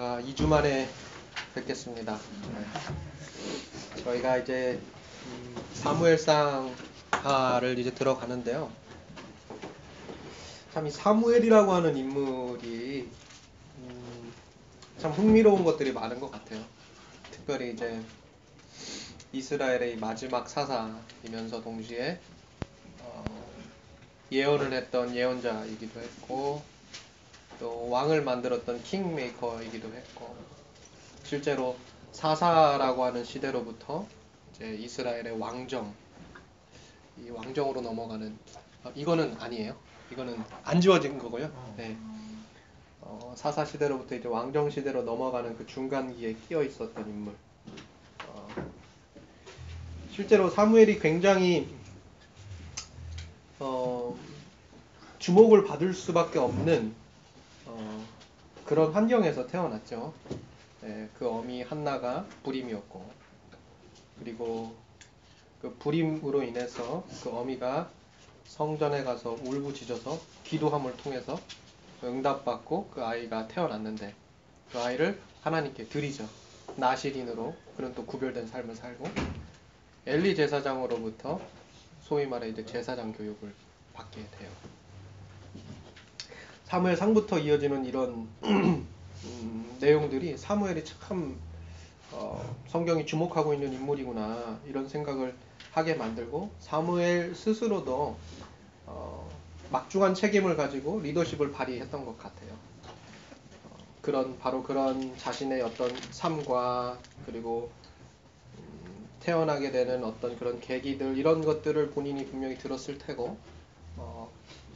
아, 2주 만에 뵙겠습니다. 네. 저희가 이제 사무엘상하를 이제 들어가는데요. 참 이 사무엘이라고 하는 인물이 참 흥미로운 것들이 많은 것 같아요. 특별히 이제 이스라엘의 마지막 사사이면서 동시에 예언을 했던 예언자이기도 했고, 또 왕을 만들었던 킹메이커이기도 했고, 실제로 사사라고 하는 시대로부터 이제 이스라엘의 왕정, 이 왕정으로 넘어가는, 이거는 아니에요. 이거는 안 지워진 거고요. 네. 사사 시대로부터 이제 왕정 시대로 넘어가는 그 중간기에 끼어 있었던 인물. 실제로 사무엘이 굉장히 주목을 받을 수밖에 없는 그런 환경에서 태어났죠. 네, 그 어미 한나가 불임이었고, 그리고 그 불임으로 인해서 그 어미가 성전에 가서 울부짖어서 기도함을 통해서 응답받고 그 아이가 태어났는데, 그 아이를 하나님께 드리죠. 나실인으로 그는 또 구별된 삶을 살고, 엘리 제사장으로부터 소위 말해 이제 제사장 교육을 받게 돼요. 사무엘 상부터 이어지는 이런 내용들이 사무엘이 참 성경이 주목하고 있는 인물이구나, 이런 생각을 하게 만들고, 사무엘 스스로도 막중한 책임을 가지고 리더십을 발휘했던 것 같아요. 바로 그런 자신의 어떤 삶과, 그리고 태어나게 되는 어떤 그런 계기들, 이런 것들을 본인이 분명히 들었을 테고,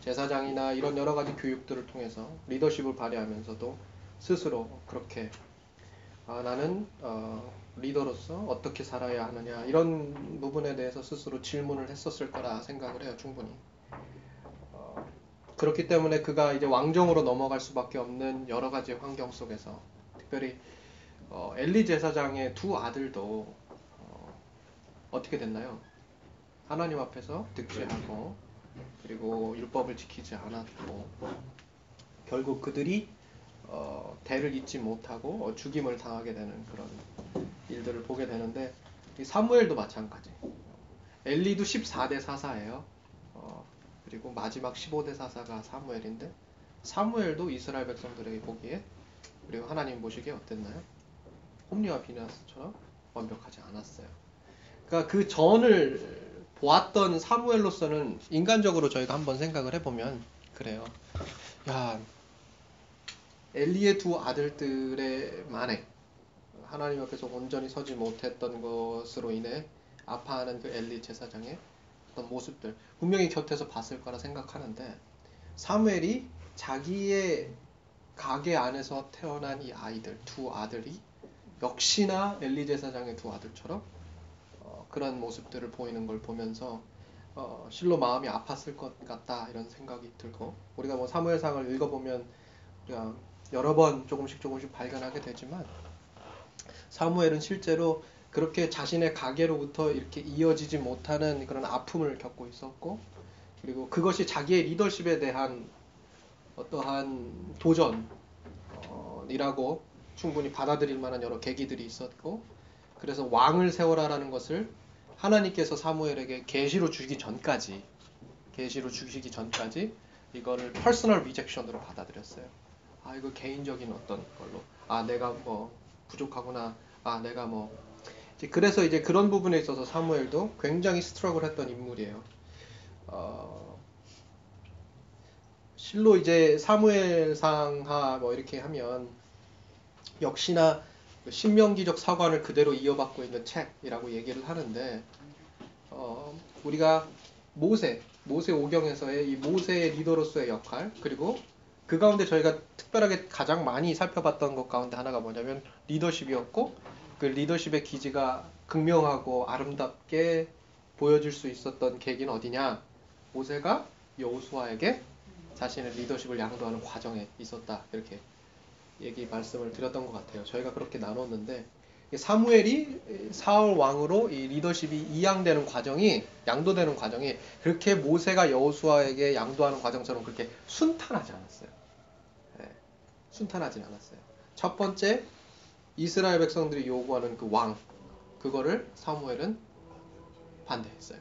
제사장이나 이런 여러 가지 교육들을 통해서 리더십을 발휘하면서도 스스로 그렇게 나는 리더로서 어떻게 살아야 하느냐, 이런 부분에 대해서 스스로 질문을 했었을 거라 생각을 해요. 충분히. 그렇기 때문에 그가 이제 왕정으로 넘어갈 수밖에 없는 여러 가지 환경 속에서, 특별히 엘리 제사장의 두 아들도 어떻게 됐나요? 하나님 앞에서 득죄하고, 그리고 율법을 지키지 않았고, 결국 그들이 대를 잇지 못하고 죽임을 당하게 되는 그런 일들을 보게 되는데, 이 사무엘도 마찬가지. 엘리도 14대 사사예요. 그리고 마지막 15대 사사가 사무엘인데, 사무엘도 이스라엘 백성들에게 보기에, 그리고 하나님 보시기에 어땠나요? 홈리와 비나스처럼 완벽하지 않았어요. 그러니까 그 전을 보았던 사무엘로서는 인간적으로 저희가 한번 생각을 해보면 그래요. 야, 엘리의 두 아들들의 만에 하나님 앞에서 온전히 서지 못했던 것으로 인해 아파하는 그 엘리 제사장의 어떤 모습들 분명히 곁에서 봤을 거라 생각하는데, 사무엘이 자기의 가게 안에서 태어난 이 아이들, 두 아들이 역시나 엘리 제사장의 두 아들처럼 그런 모습들을 보이는 걸 보면서 실로 마음이 아팠을 것 같다, 이런 생각이 들고, 우리가 뭐 사무엘상을 읽어보면 우리가 여러 번 조금씩 발견하게 되지만, 사무엘은 실제로 그렇게 자신의 가계로부터 이렇게 이어지지 못하는 그런 아픔을 겪고 있었고, 그리고 그것이 자기의 리더십에 대한 어떠한 도전이라고 충분히 받아들일 만한 여러 계기들이 있었고, 그래서 왕을 세워라라는 것을 하나님께서 사무엘에게 계시로 주시기 전까지 이거를 퍼스널 리젝션으로 받아들였어요. 아, 이거 개인적인 어떤 걸로, 아, 내가 뭐 부족하구나, 아, 내가 뭐. 그래서 이제 그런 부분에 있어서 사무엘도 굉장히 스트러글 했던 인물이에요. 실로 이제 사무엘상하 뭐 이렇게 하면 역시나 신명기적 사관을 그대로 이어받고 있는 책이라고 얘기를 하는데, 우리가 모세 오경에서의 이 모세의 리더로서의 역할, 그리고 그 가운데 저희가 특별하게 가장 많이 살펴봤던 것 가운데 하나가 뭐냐면 리더십이었고, 그 리더십의 기지가 극명하고 아름답게 보여질 수 있었던 계기는 어디냐? 모세가 여호수아에게 자신의 리더십을 양도하는 과정에 있었다, 이렇게 말씀을 드렸던 것 같아요. 저희가 그렇게 나눴는데, 사무엘이 사울 왕으로 이 리더십이 이양되는 과정이, 양도되는 과정이 그렇게 모세가 여호수아에게 양도하는 과정처럼 그렇게 순탄하지 않았어요. 네, 순탄하진 않았어요. 첫 번째 이스라엘 백성들이 요구하는 그 왕, 그거를 사무엘은 반대했어요.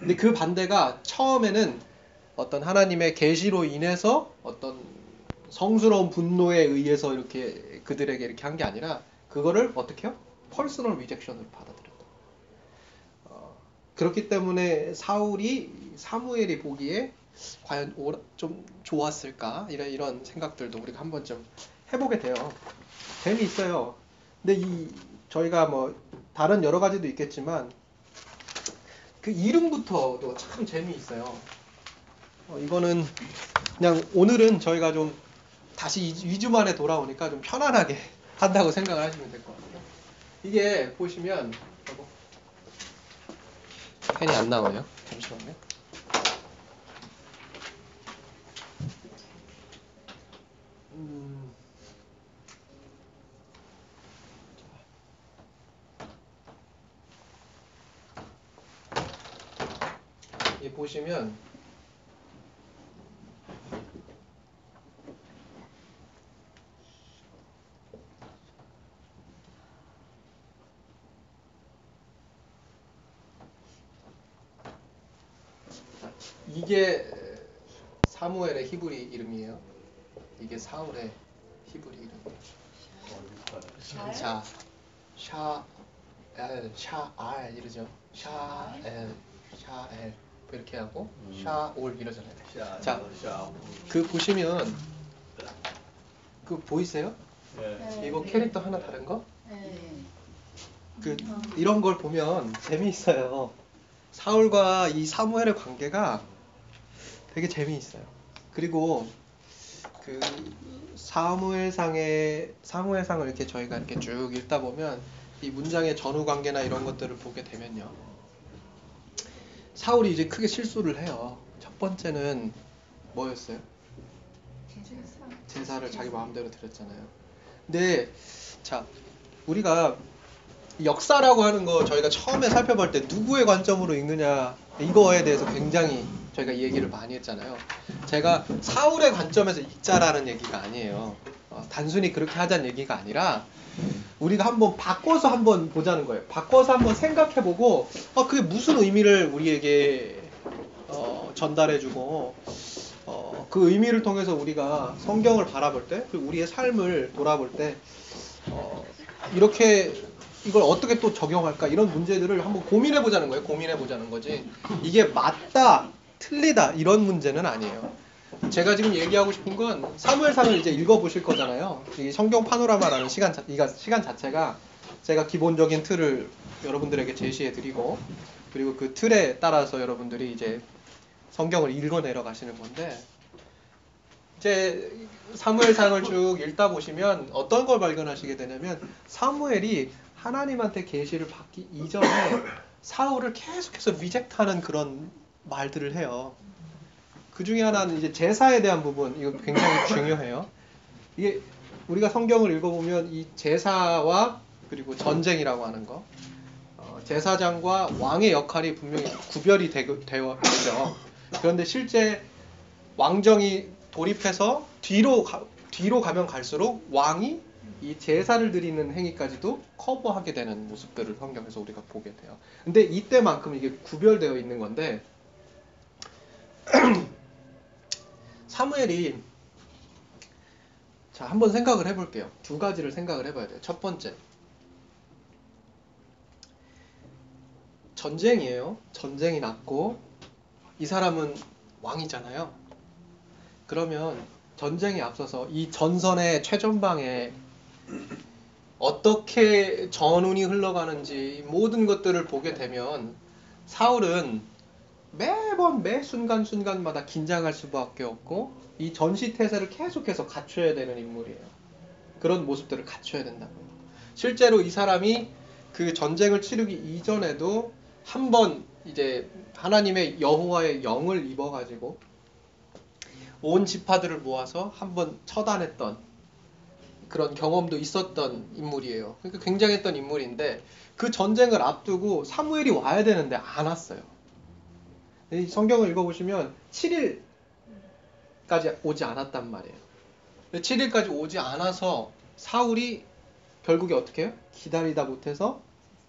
근데 그 반대가 처음에는 어떤 하나님의 계시로 인해서 어떤 성스러운 분노에 의해서 이렇게 그들에게 이렇게 한 게 아니라 그거를 어떻게 해요? 퍼스널 리젝션으로 받아들였다. 그렇기 때문에 사무엘이 보기에 과연 좀 좋았을까? 이런 생각들도 우리가 한 번쯤 해보게 돼요. 재미있어요. 근데 저희가 뭐 다른 여러 가지도 있겠지만 그 이름부터도 참 재미있어요. 이거는 그냥 오늘은 저희가 좀 다시 2주 만에 돌아오니까 좀 편안하게 한다고 생각을 하시면 될 것 같아요. 이게 보시면 펜이 안 나와요. 잠시만요. 이 보시면 이게 사무엘의 히브리 이름이에요. 이게 사울의 히브리 이름이에요. 자, 샤엘 이러죠. 샤엘 이렇게 하고 샤올 이러잖아요. 자, 그 보시면 그 보이세요? 네. 이거 캐릭터 하나 다른 거? 네. 그 이런 걸 보면 재미있어요. 사울과 이 사무엘의 관계가 되게 재미있어요. 그리고 그 사무엘상을 이렇게 저희가 이렇게 쭉 읽다 보면 이 문장의 전후 관계나 이런 것들을 보게 되면요. 사울이 이제 크게 실수를 해요. 첫 번째는 뭐였어요? 제사를 자기 마음대로 드렸잖아요. 근데 자, 우리가 역사라고 하는 거 저희가 처음에 살펴볼 때 누구의 관점으로 읽느냐 이거에 대해서 굉장히 저희가 얘기를 많이 했잖아요. 제가 사울의 관점에서 읽자라는 얘기가 아니에요. 단순히 그렇게 하자는 얘기가 아니라 우리가 한번 바꿔서 한번 보자는 거예요. 바꿔서 한번 생각해보고 그게 무슨 의미를 우리에게 전달해주고 그 의미를 통해서 우리가 성경을 바라볼 때 그리고 우리의 삶을 돌아볼 때 이렇게 이걸 어떻게 또 적용할까 이런 문제들을 한번 고민해보자는 거예요. 고민해보자는 거지 이게 맞다 틀리다 이런 문제는 아니에요. 제가 지금 얘기하고 싶은 건 사무엘상을 이제 읽어보실 거잖아요. 이 성경 파노라마라는 시간 자체가 제가 기본적인 틀을 여러분들에게 제시해드리고 그리고 그 틀에 따라서 여러분들이 이제 성경을 읽어내려 가시는 건데 이제 사무엘상을 쭉 읽다 보시면 어떤 걸 발견하시게 되냐면 사무엘이 하나님한테 계시를 받기 이전에 사울을 계속해서 리젝트하는 그런 말들을 해요. 그 중에 하나는 이제 제사에 대한 부분, 이거 굉장히 중요해요. 이게 우리가 성경을 읽어보면 이 제사와 그리고 전쟁이라고 하는 거, 제사장과 왕의 역할이 분명히 구별이 되죠. 그런데 실제 왕정이 돌입해서 뒤로 가면 갈수록 왕이 이 제사를 드리는 행위까지도 커버하게 되는 모습들을 성경에서 우리가 보게 돼요. 근데 이때만큼 이게 구별되어 있는 건데 사무엘이 자 한번 생각을 해볼게요. 두 가지를 생각을 해봐야 돼요. 첫 번째 전쟁이에요. 전쟁이 났고 이 사람은 왕이잖아요. 그러면 전쟁에 앞서서 이 전선의 최전방에 어떻게 전운이 흘러가는지 모든 것들을 보게 되면 사울은 매번 매 순간순간마다 긴장할 수밖에 없고 이 전시태세를 계속해서 갖춰야 되는 인물이에요. 그런 모습들을 갖춰야 된다고요. 실제로 이 사람이 그 전쟁을 치르기 이전에도 한번 이제 하나님의 여호와의 영을 입어가지고 온 지파들을 모아서 한번 처단했던 그런 경험도 있었던 인물이에요. 그러니까 굉장했던 인물인데 그 전쟁을 앞두고 사무엘이 와야 되는데 안 왔어요. 성경을 읽어보시면 7일까지 오지 않았단 말이에요. 근데 7일까지 오지 않아서 사울이 결국에 어떻게 해요? 기다리다 못해서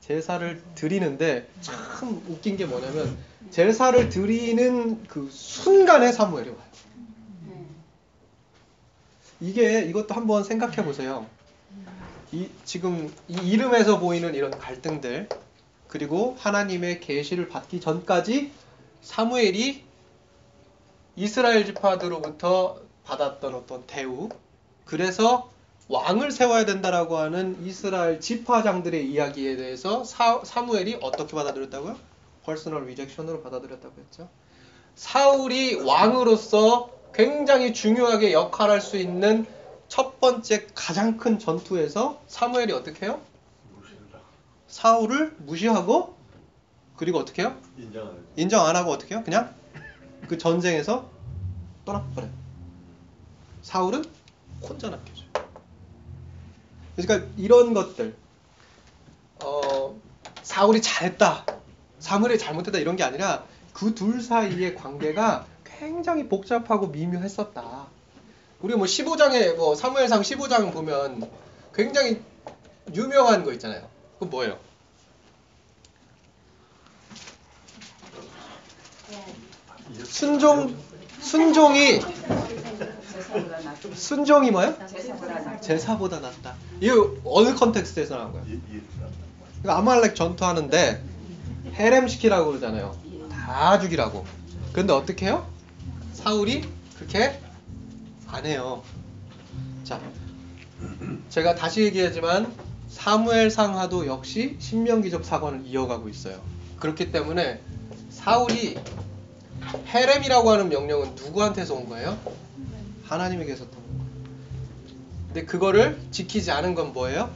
제사를 드리는데, 참 웃긴 게 뭐냐면 제사를 드리는 그 순간에 사무엘이 와요. 이것도 한번 생각해 보세요. 지금 이 이름에서 보이는 이런 갈등들, 그리고 하나님의 계시를 받기 전까지 사무엘이 이스라엘 지파들로부터 받았던 어떤 대우, 그래서 왕을 세워야 된다라고 하는 이스라엘 지파장들의 이야기에 대해서 사무엘이 어떻게 받아들였다고요? 퍼스널 리젝션으로 받아들였다고 했죠. 사울이 왕으로서 굉장히 중요하게 역할할 수 있는 첫 번째 가장 큰 전투에서 사무엘이 어떻게 해요? 사울을 무시하고, 그리고 어떻게 해요? 인정 안 하고 어떻게 해요? 그냥 그 전쟁에서 떠나버려요. 사울은 혼자 남겨져요. 그러니까 이런 것들, 사울이 잘했다, 사무엘이 잘못했다, 이런 게 아니라 그 둘 사이의 관계가 굉장히 복잡하고 미묘했었다. 우리 15장에 사무엘상 15장 보면 굉장히 유명한 거 있잖아요. 그건 뭐예요? 순종이 뭐예요? 제사보다 낫다. 이거 어느 컨텍스트에서 나온 거야? 그러니까 아말렉 전투하는데 해렘시키라고 그러잖아요. 다 죽이라고. 근데 어떻게 해요? 사울이 그렇게 안 해요. 자, 제가 다시 얘기하지만 사무엘상하도 역시 신명기적 사관을 이어가고 있어요. 그렇기 때문에 사울이 헤렘이라고 하는 명령은 누구한테서 온 거예요? 하나님에게서 온 거예요. 근데 그거를 지키지 않은 건 뭐예요?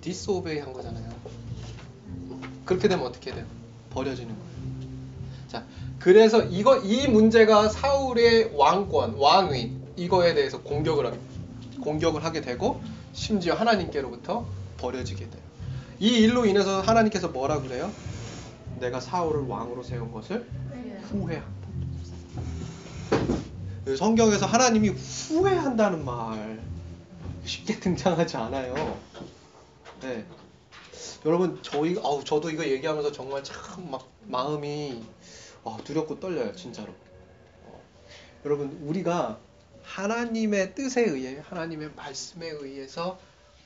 디스오베이 한 거잖아요. 그렇게 되면 어떻게 돼요? 버려지는 거예요. 자, 그래서 이 문제가 사울의 왕권, 왕위, 이거에 대해서 공격을 하게 되고, 심지어 하나님께로부터 버려지게 돼요. 이 일로 인해서 하나님께서 뭐라 그래요? 내가 사울을 왕으로 세운 것을 후회한다. 성경에서 하나님이 후회한다는 말 쉽게 등장하지 않아요. 네. 여러분, 저도 이거 얘기하면서 정말 참 막 마음이 두렵고 떨려요, 진짜로. 여러분, 우리가 하나님의 뜻에 의해, 하나님의 말씀에 의해서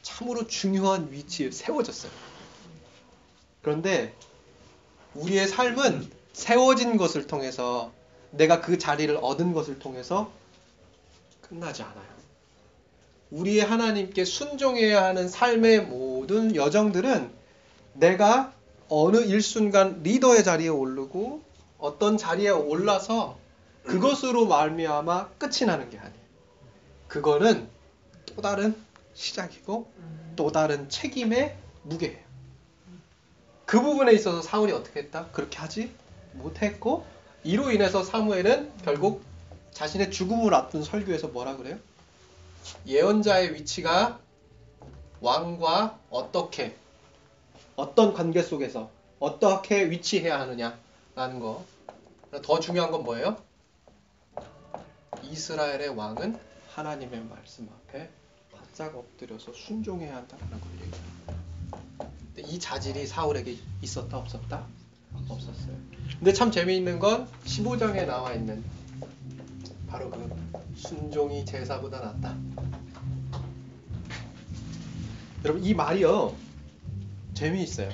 참으로 중요한 위치에 세워졌어요. 그런데 우리의 삶은 세워진 것을 통해서, 내가 그 자리를 얻은 것을 통해서 끝나지 않아요. 우리의 하나님께 순종해야 하는 삶의 모든 여정들은 내가 어느 일순간 리더의 자리에 오르고 어떤 자리에 올라서 그것으로 말미암아 끝이 나는 게 아니에요. 그거는 또 다른 시작이고 또 다른 책임의 무게예요. 그 부분에 있어서 사울이 어떻게 했다? 그렇게 하지 못했고, 이로 인해서 사무엘은 결국 자신의 죽음을 앞둔 설교에서 뭐라 그래요? 예언자의 위치가 왕과 어떻게, 어떤 관계 속에서 어떻게 위치해야 하느냐라는 거. 더 중요한 건 뭐예요? 이스라엘의 왕은 하나님의 말씀 앞에 바짝 엎드려서 순종해야 한다는 걸 얘기합니다. 이 자질이 사울에게 있었다, 없었다? 없었어요. 근데 참 재미있는 건 15장에 나와 있는 바로 그 순종이 제사보다 낫다. 여러분, 이 말이요, 재미있어요.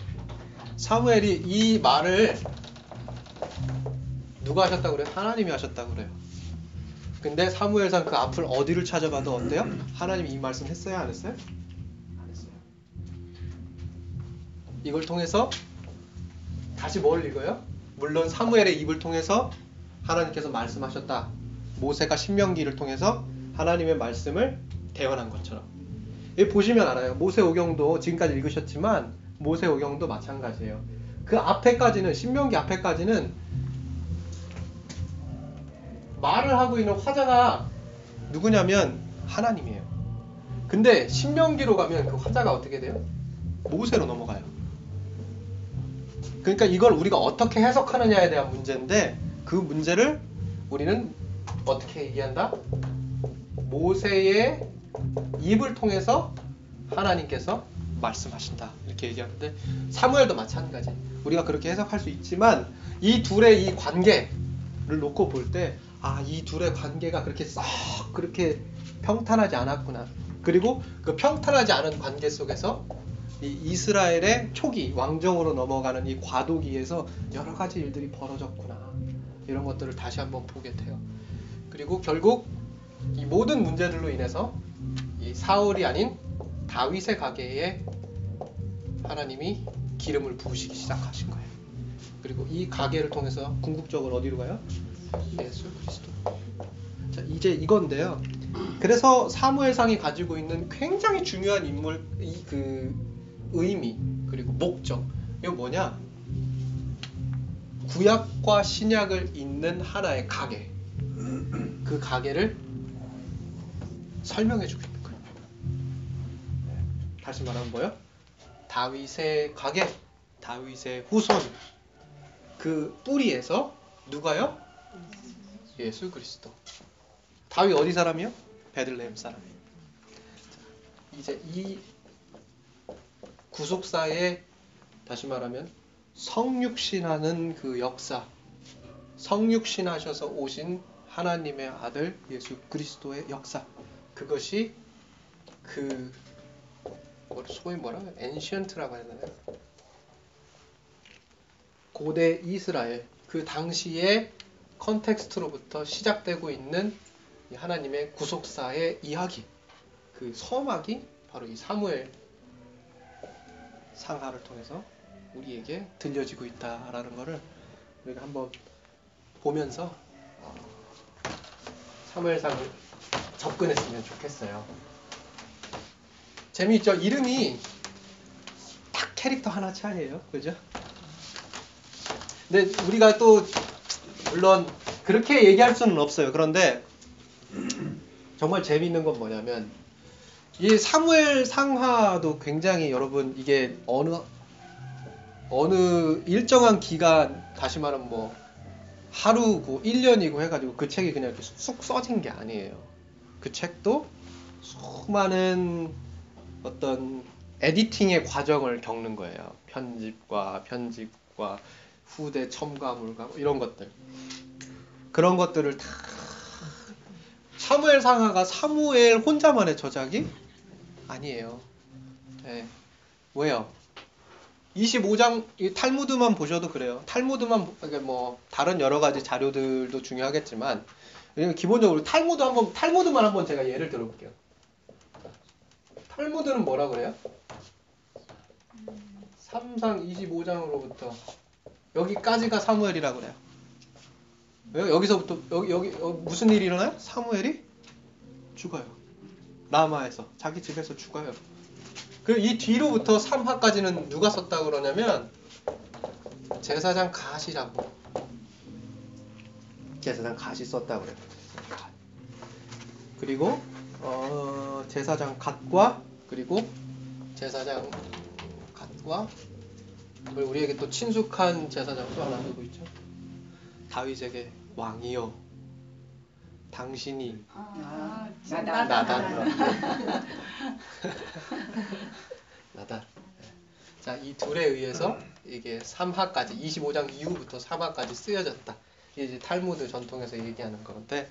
사무엘이 이 말을 누가 하셨다고 그래요? 하나님이 하셨다고 그래요. 근데 사무엘상 그 앞을 어디를 찾아봐도 어때요? 하나님이 이 말씀 했어요? 안 했어요? 이걸 통해서 다시 뭘 읽어요? 물론 사무엘의 입을 통해서 하나님께서 말씀하셨다. 모세가 신명기를 통해서 하나님의 말씀을 대언한 것처럼. 여기 보시면 알아요. 모세오경도 지금까지 읽으셨지만 모세오경도 마찬가지예요. 그 앞에까지는, 신명기 앞에까지는 말을 하고 있는 화자가 누구냐면 하나님이에요. 근데 신명기로 가면 그 화자가 어떻게 돼요? 모세로 넘어가요. 그러니까 이걸 우리가 어떻게 해석하느냐에 대한 문제인데, 그 문제를 우리는 어떻게 얘기한다? 모세의 입을 통해서 하나님께서 말씀하신다 이렇게 얘기하는데, 사무엘도 마찬가지. 우리가 그렇게 해석할 수 있지만 이 둘의 이 관계를 놓고 볼 때, 아, 이 둘의 관계가 그렇게 썩 그렇게 평탄하지 않았구나. 그리고 그 평탄하지 않은 관계 속에서 이 이스라엘의 초기 왕정으로 넘어가는 이 과도기에서 여러 가지 일들이 벌어졌구나. 이런 것들을 다시 한번 보게 돼요. 그리고 결국 이 모든 문제들로 인해서 이 사울이 아닌 다윗의 가계에 하나님이 기름을 부으시기 시작하신 거예요. 그리고 이 가계를 통해서 궁극적으로 어디로 가요? 예수 그리스도. 자, 이제 이건데요. 그래서 사무엘상이 가지고 있는 굉장히 중요한 인물, 이 그 의미 그리고 목적, 이거 뭐냐? 구약과 신약을 잇는 하나의 가계, 그 가계를 설명해주고 있는 거예요. 다시 말하면 뭐예요? 다윗의 가계, 다윗의 후손, 그 뿌리에서 누가요? 예수 그리스도. 다윗 어디 사람이요? 베들레헴 사람이에요. 이제 이 구속사의, 다시 말하면 성육신하는 그 역사, 성육신하셔서 오신 하나님의 아들 예수 그리스도의 역사, 그것이 그 소위 뭐라 엔시언트라고 해야 되나요? 고대 이스라엘 그 당시의 컨텍스트로부터 시작되고 있는 하나님의 구속사의 이야기, 그 서막이 바로 이 사무엘 상하를 통해서 우리에게 들려지고 있다라는 것을 우리가 한번 보면서 사무엘상을 접근했으면 좋겠어요. 재미있죠? 이름이 딱 캐릭터 하나 차이예요. 그죠? 근데 우리가 또 물론 그렇게 얘기할 수는 없어요. 그런데 정말 재미있는 건 뭐냐면, 이 사무엘 상하도 굉장히, 여러분 이게 어느 일정한 기간, 다시 말하면 뭐 하루고 1년이고 해가지고 그 책이 그냥 이렇게 쑥 써진 게 아니에요. 그 책도 수많은 어떤 에디팅의 과정을 겪는 거예요. 편집과 후대 첨가물과 이런 것들, 그런 것들을 다. 사무엘 상하가 사무엘 혼자만의 저작이 아니에요. 네. 왜요? 25장 이 탈무드만 보셔도 그래요. 탈무드만, 뭐 다른 여러 가지 자료들도 중요하겠지만, 기본적으로 탈무드만 한번 제가 예를 들어볼게요. 탈무드는 뭐라 그래요? 3상 25장으로부터 여기까지가 사무엘이라고 그래요. 왜요? 여기서부터 여기 무슨 일이 일어나요? 사무엘이 죽어요. 라마에서 자기 집에서 죽어요. 그리고 이 뒤로부터 3화까지는 누가 썼다고 그러냐면 제사장 가시라고, 제사장 가시 썼다고 그래요. 그리고 제사장 갓과, 그리고 제사장 갓과, 그리고 우리에게 또 친숙한 제사장 또 하나 두고 있죠. 다윗에게 왕이여 당신이 나단. 자, 이 둘에 의해서 이게 3화까지, 25장 이후부터 3화까지 쓰여졌다. 이게 이제 탈무드 전통에서 얘기하는 건데,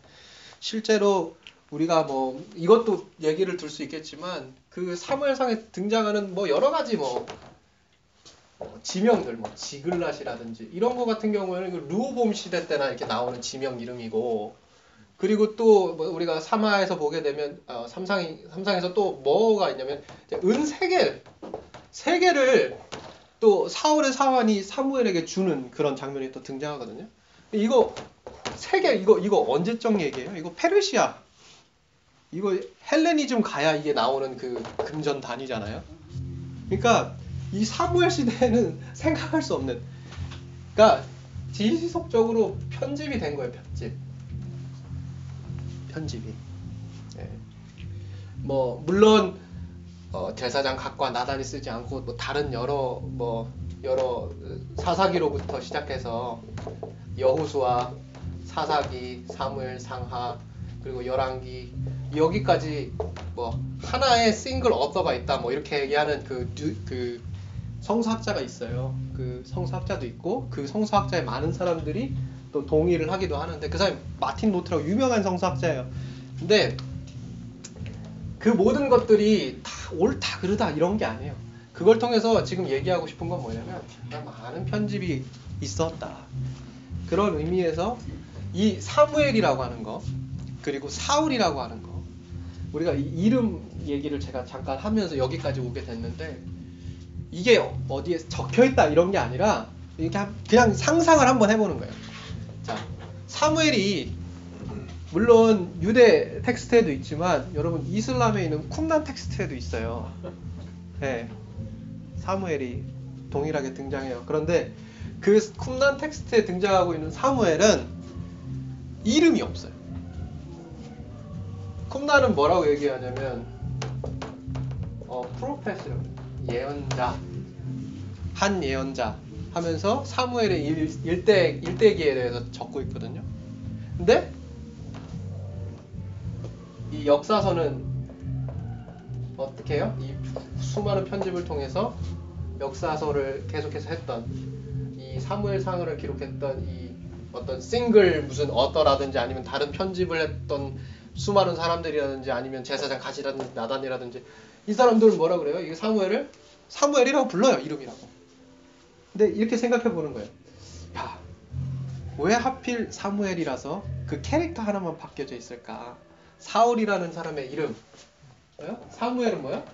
실제로 우리가 뭐 이것도 얘기를 둘 수 있겠지만, 그 사무엘상에 등장하는 뭐 여러 가지 지명들, 뭐 지글랏이라든지 이런 거 같은 경우에는 그 르호보암 시대 때나 이렇게 나오는 지명 이름이고, 그리고 또 뭐 우리가 사마에서 보게 되면 삼상에서 또 뭐가 있냐면 은 3개, 3개를 또 사울의 사환이 사무엘에게 주는 그런 장면이 또 등장하거든요. 이거 3개, 이거 언제적 얘기예요? 이거 페르시아, 이거 헬레니즘 가야 이게 나오는 그 금전단위잖아요. 그러니까 이 사무엘 시대에는 생각할 수 없는, 그러니까 지속적으로 편집이 된 거예요. 편집이. 예. 뭐 물론 제사장 갓과 나단이 쓰지 않고 뭐 다른 여러 사사기로부터 시작해서 여호수아, 사사기, 사무엘 상하, 그리고 열왕기, 여기까지 뭐 하나의 싱글 어서가 있다 뭐 이렇게 얘기하는 그 성서학자가 있어요. 그 성서학자도 있고 그 성서학자의 많은 사람들이 또 동의를 하기도 하는데 그 사람이 마틴 노트라고 유명한 성서학자예요. 근데 그 모든 것들이 다 옳다 그르다 이런 게 아니에요. 그걸 통해서 지금 얘기하고 싶은 건 뭐냐면 많은 편집이 있었다. 그런 의미에서 이 사무엘이라고 하는 거 그리고 사울이라고 하는 거 우리가 이 이름 얘기를 제가 잠깐 하면서 여기까지 오게 됐는데 이게 어디에 적혀있다 이런 게 아니라 이렇게 그냥 상상을 한번 해보는 거예요. 자, 사무엘이 물론 유대 텍스트에도 있지만 여러분 이슬람에 있는 쿰란 텍스트에도 있어요. 네, 사무엘이 동일하게 등장해요. 그런데 그 쿰란 텍스트에 등장하고 있는 사무엘은 이름이 없어요. 쿰란은 뭐라고 얘기하냐면 프로페스라고 예언자, 한 예언자 하면서 사무엘의 일대기에 대해서 적고 있거든요. 근데 이 역사서는 어떻게 해요? 이 수많은 편집을 통해서 역사서를 계속해서 했던 이 사무엘상을 기록했던 이 어떤 싱글 무슨 어떠라든지 아니면 다른 편집을 했던 수많은 사람들이라든지 아니면 제사장 가시라든지 나단이라든지 이 사람들은 뭐라 그래요? 이 사무엘을 사무엘이라고 불러요. 이름이라고. 근데 이렇게 생각해 보는 거예요. 야, 왜 하필 사무엘이라서 그 캐릭터 하나만 바뀌어져 있을까? 사울이라는 사람의 이름 뭐야? 사무엘은 뭐야?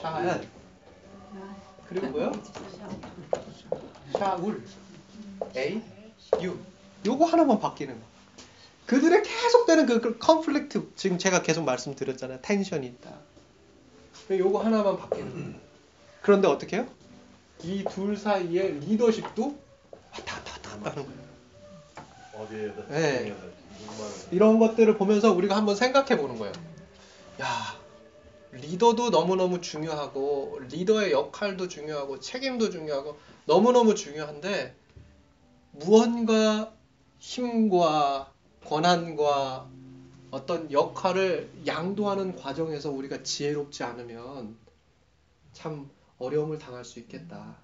샤얀. 그리고 뭐야? 샤울 A U 요거 하나만 바뀌는 거. 그들의 계속되는 그 컨플릭트 지금 제가 계속 말씀드렸잖아요. 텐션이 있다. 요거 하나만 바뀌는 거예요. 그런데 어떻게 해요? 이 둘 사이의 리더십도 왔다 하는 거예요. 어디에다 네. 이런 것들을 보면서 우리가 한번 생각해 보는 거예요. 야, 리더도 너무너무 중요하고 리더의 역할도 중요하고 책임도 중요하고 너무너무 중요한데 무언가 힘과 권한과 어떤 역할을 양도하는 과정에서 우리가 지혜롭지 않으면 참 어려움을 당할 수 있겠다.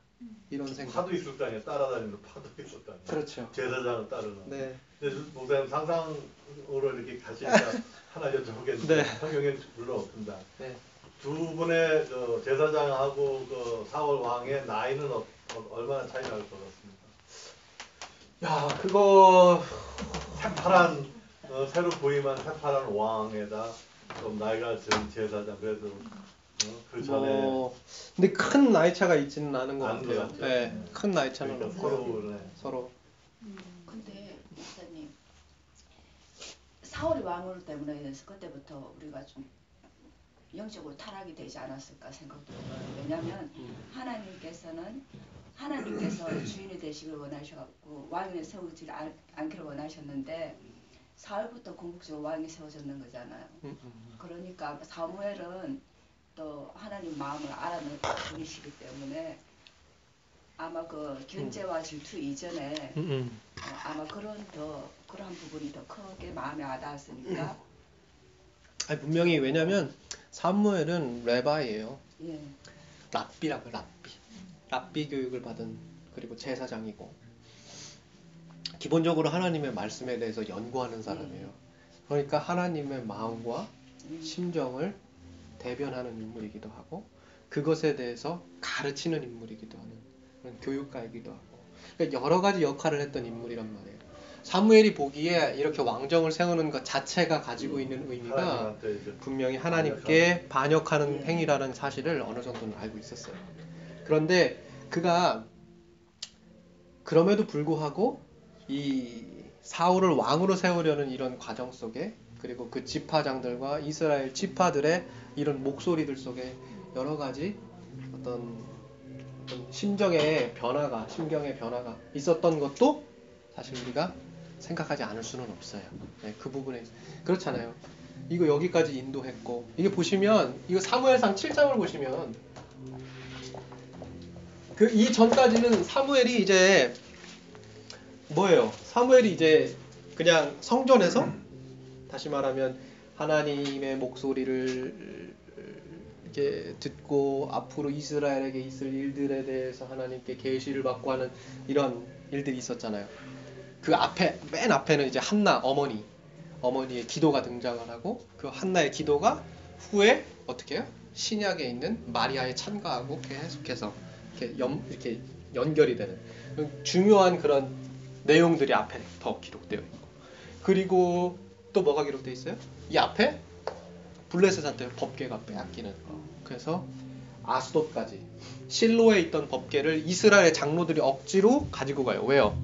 이런 생각. 파도 있을 거 아니야. 따라다니는 파도 있을 거 아니야. 그렇죠. 제사장을 따르는. 네. 목사님 상상으로 이렇게 같이 하나 여쭤보겠는데 네. 성경에는 물론 없습니다. 네. 두 분의 그 제사장하고 그 사울 왕의 나이는 얼마나 차이 날 것 같습니다. 야, 그거 새파란 새로 부임한 새파란 왕에다 좀 나이가 든 제사장 그래도 그 전에 근데 큰 나이 차가 있지는 않은 것 같아요. 네, 큰 나이 차는 그러니까 서로. 근데 목사님 사울이 왕으로 때문에 해서 그때부터 우리가 좀 영적으로 타락이 되지 않았을까 생각도 들어요. 왜냐하면 하나님께서 주인이 되시길 원하셔갖고 왕을 세우지 않기를 원하셨는데 사울부터 궁극적으로 왕이 세워졌는 거잖아요. 그러니까 사무엘은 또 하나님 마음을 알아낸 분이시기 때문에 아마 그 견제와 질투 이전에 아마 그런 부분이 더 크게 마음에 와닿았으니까. 아니, 분명히 왜냐면 사무엘은 레바이예요. 예. 랍비라고 랍비 교육을 받은 그리고 제사장이고 기본적으로 하나님의 말씀에 대해서 연구하는 사람이에요. 그러니까 하나님의 마음과 심정을 대변하는 인물이기도 하고 그것에 대해서 가르치는 인물이기도 하는 그런 교육가이기도 하고 그러니까 여러 가지 역할을 했던 인물이란 말이에요. 사무엘이 보기에 이렇게 왕정을 세우는 것 자체가 가지고 있는 의미가 분명히 하나님께 반역하는 행위라는 사실을 어느 정도는 알고 있었어요. 그런데 그가 그럼에도 불구하고 이 사울을 왕으로 세우려는 이런 과정 속에 그리고 그 지파장들과 이스라엘 지파들의 이런 목소리들 속에 여러 가지 어떤 심경의 변화가 있었던 것도 사실 우리가 생각하지 않을 수는 없어요. 네, 그 부분에 그렇잖아요. 이거 여기까지 인도했고 이게 보시면 이거 사무엘상 7장을 보시면 그 이전까지는 사무엘이 이제 뭐예요? 사무엘이 이제 그냥 성전에서 다시 말하면 하나님의 목소리를 이렇게 듣고 앞으로 이스라엘에게 있을 일들에 대해서 하나님께 계시를 받고 하는 이런 일들이 있었잖아요. 그 앞에, 맨 앞에는 이제 한나 어머니의 기도가 등장을 하고, 그 한나의 기도가 후에 어떻게 해요? 신약에 있는 마리아에 참가하고 계속해서 이렇게 연결이 되는 중요한 그런 내용들이 앞에 더 기록되어 있고, 그리고 또 뭐가 기록되어 있어요? 이 앞에 블레셋한테 법궤가 빼앗기는 거, 그래서 아스돗까지 실로에 있던 법궤를 이스라엘의 장로들이 억지로 가지고 가요. 왜요?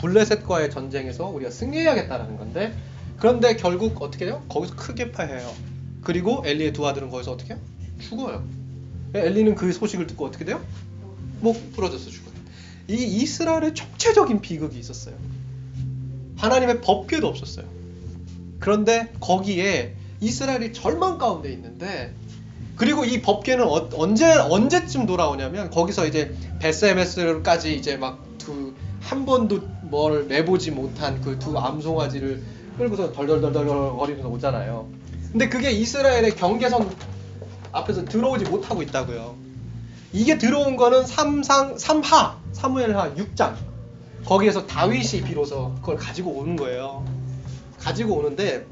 블레셋과의 전쟁에서 우리가 승리해야겠다라는 건데, 그런데 결국 어떻게 해요? 거기서 크게 파해요. 그리고 엘리의 두 아들은 거기서 어떻게 해요? 죽어요. 엘리는 그 소식을 듣고 어떻게 돼요? 목 부러져서 죽어요. 이 이스라엘의 총체적인 비극이 있었어요. 하나님의 법궤도 없었어요. 그런데 거기에 이스라엘이 절망 가운데 있는데, 그리고 이 법궤는 언제쯤 돌아오냐면, 거기서 이제 베스메스까지 이제 막 한 번도 뭘 내보지 못한 그 두 암송아지를 끌고서 덜덜덜덜 거리면서 오잖아요. 근데 그게 이스라엘의 경계선 앞에서 들어오지 못하고 있다고요. 이게 들어온 거는 사무엘하 6장, 거기에서 다윗이 비로소 그걸 가지고 오는 거예요. 가지고 오는데,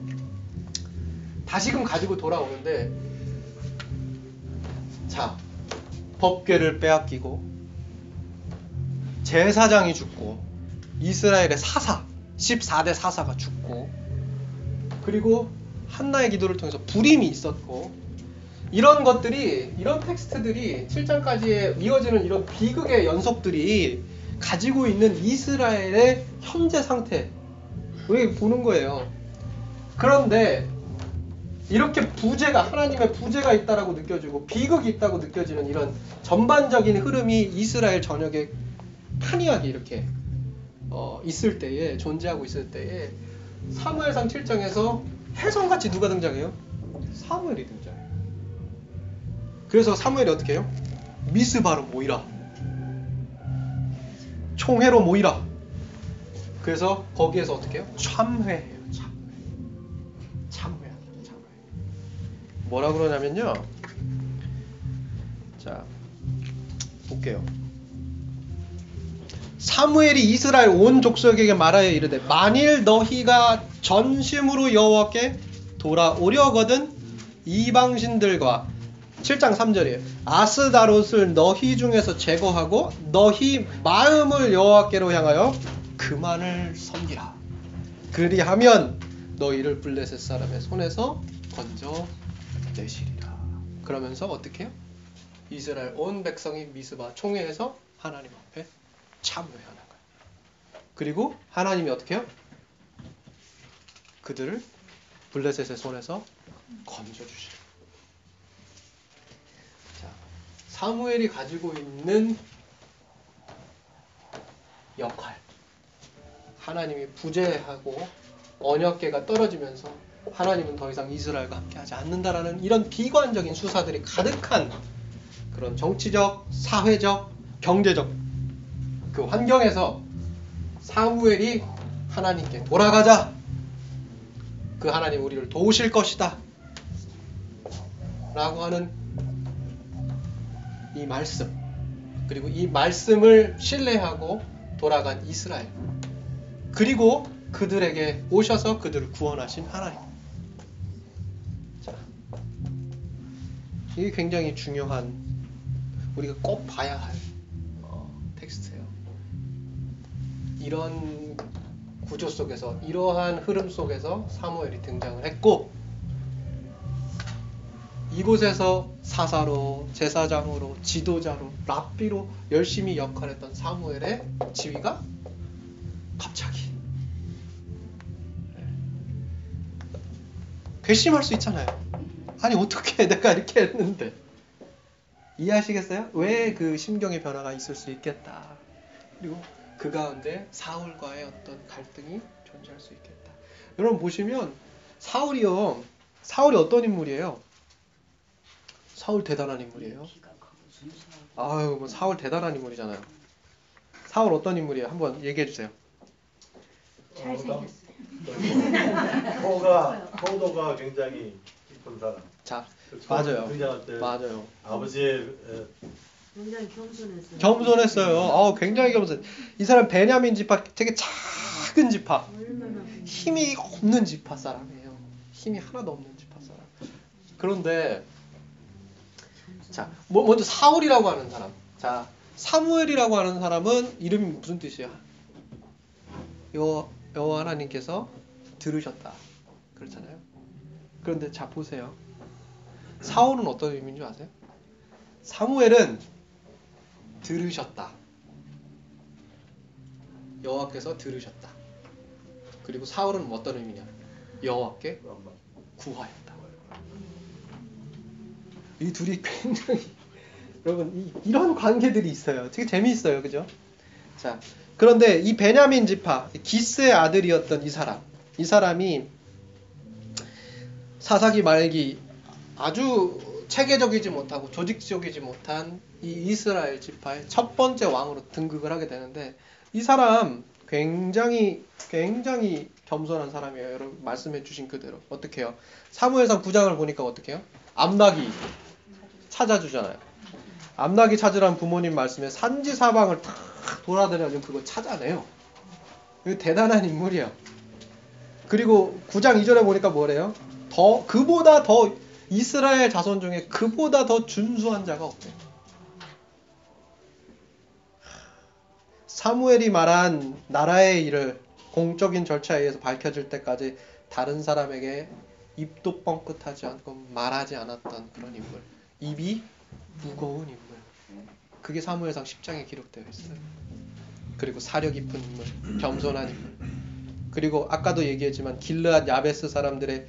다시금 가지고 돌아오는데, 자, 법궤를 빼앗기고 제사장이 죽고 이스라엘의 14대 사사가 죽고, 그리고 한나의 기도를 통해서 불임이 있었고, 이런 것들이, 이런 텍스트들이 7장까지의 이어지는 이런 비극의 연속들이 가지고 있는 이스라엘의 현재 상태를 보는 거예요. 그런데 이렇게 하나님의 부재가 있다고 느껴지고 비극이 있다고 느껴지는 이런 전반적인 흐름이 이스라엘 전역에 탄이하게 이렇게 있을 때에, 존재하고 있을 때에, 사무엘상 7장에서 혜성같이 누가 등장해요? 사무엘이 등장해요. 그래서 사무엘이 어떻게 해요? 미스바로 모이라, 총회로 모이라. 그래서 거기에서 어떻게 해요? 참회해요. 참회. 뭐라 그러냐면요, 자 볼게요. 사무엘이 이스라엘 온 족속에게 말하여 이르되, 만일 너희가 전심으로 여호와께 돌아오려거든 이방신들과, 7장 3절이에요. 아스다롯을 너희 중에서 제거하고 너희 마음을 여호와께로 향하여 그만을 섬기라. 그리하면 너희를 블레셋 사람의 손에서 건져내시리라. 그러면서 어떻게 해요? 이스라엘 온 백성이 미스바 총회에서 하나님 앞에 참회하는 거예요. 그리고 하나님이 어떻게 해요? 그들을 블레셋의 손에서 건져주시라. 자, 사무엘이 가지고 있는 역할, 하나님이 부재하고 언약궤가 떨어지면서 하나님은 더 이상 이스라엘과 함께하지 않는다라는 이런 비관적인 수사들이 가득한 그런 정치적, 사회적, 경제적 그 환경에서 사무엘이 하나님께 돌아가자, 그 하나님 우리를 도우실 것이다 라고 하는 이 말씀, 그리고 이 말씀을 신뢰하고 돌아간 이스라엘, 그리고 그들에게 오셔서 그들을 구원하신 하나님. 자, 이게 굉장히 중요한, 우리가 꼭 봐야 할 텍스트예요. 이런 구조 속에서, 이러한 흐름 속에서 사무엘이 등장을 했고, 이곳에서 사사로, 제사장으로, 지도자로, 랍비로 열심히 역할했던 사무엘의 지위가 갑자기 괘씸할 수 있잖아요. 아니 어떻게 내가 이렇게 했는데. 이해하시겠어요? 왜 그 심경의 변화가 있을 수 있겠다. 그리고 그 가운데 사울과의 어떤 갈등이 존재할 수 있겠다. 여러분 보시면 사울이 어떤 인물이에요? 사울 대단한 인물이에요. 아유, 뭐 사울 대단한 인물이잖아요. 사울 어떤 인물이에요? 한번 얘기해 주세요. 잘생겼어요. 효도가 굉장히 깊은 사람. 자, 맞아요. 맞아요. 아버지의 굉장히 겸손했어요. 겸손했어요. 굉장히 겸손. 이 사람 베냐민 지파, 되게 작은 지파, 힘이 없는 지파 사람이에요. 힘이 하나도 없는 지파 사람. 그런데 자, 먼저 사울이라고 하는 사람. 자, 사무엘이라고 하는 사람은 이름이 무슨 뜻이야? 여호와 하나님께서 들으셨다. 그렇잖아요. 그런데 자, 보세요. 사울은 어떤 의미인 줄 아세요? 사무엘은 들으셨다. 여호와께서 들으셨다. 그리고 사울은 어떤 의미냐? 여호와께 구하였다. 이 둘이 굉장히 여러분 이런 관계들이 있어요. 되게 재미있어요, 그죠? 자, 그런데 이 베냐민 지파, 기스의 아들이었던 이 사람이 사사기 말기 아주 체계적이지 못하고 조직적이지 못한 이 이스라엘 지파의 첫 번째 왕으로 등극을 하게 되는데, 이 사람 굉장히 겸손한 사람이에요. 여러분 말씀해 주신 그대로 어떻게 해요? 사무엘상 9장을 보니까 어떻게 해요? 암낙이 찾아주잖아요. 암낙이 찾으라는 부모님 말씀에 산지 사방을 탁 돌아다녀서 그걸 찾아내요. 이거 대단한 인물이에요. 그리고 9장 2절에 보니까 뭐래요? 그보다 더 이스라엘 자손 중에 그보다 더 준수한 자가 없대요. 사무엘이 말한 나라의 일을 공적인 절차에 의해서 밝혀질 때까지 다른 사람에게 입도 뻥끗하지 않고 말하지 않았던 그런 인물. 입이 무거운 인물. 그게 사무엘상 10장에 기록되어 있어요. 그리고 사려 깊은 인물, 겸손한 인물. 그리고 아까도 얘기했지만 길르앗 야베스 사람들의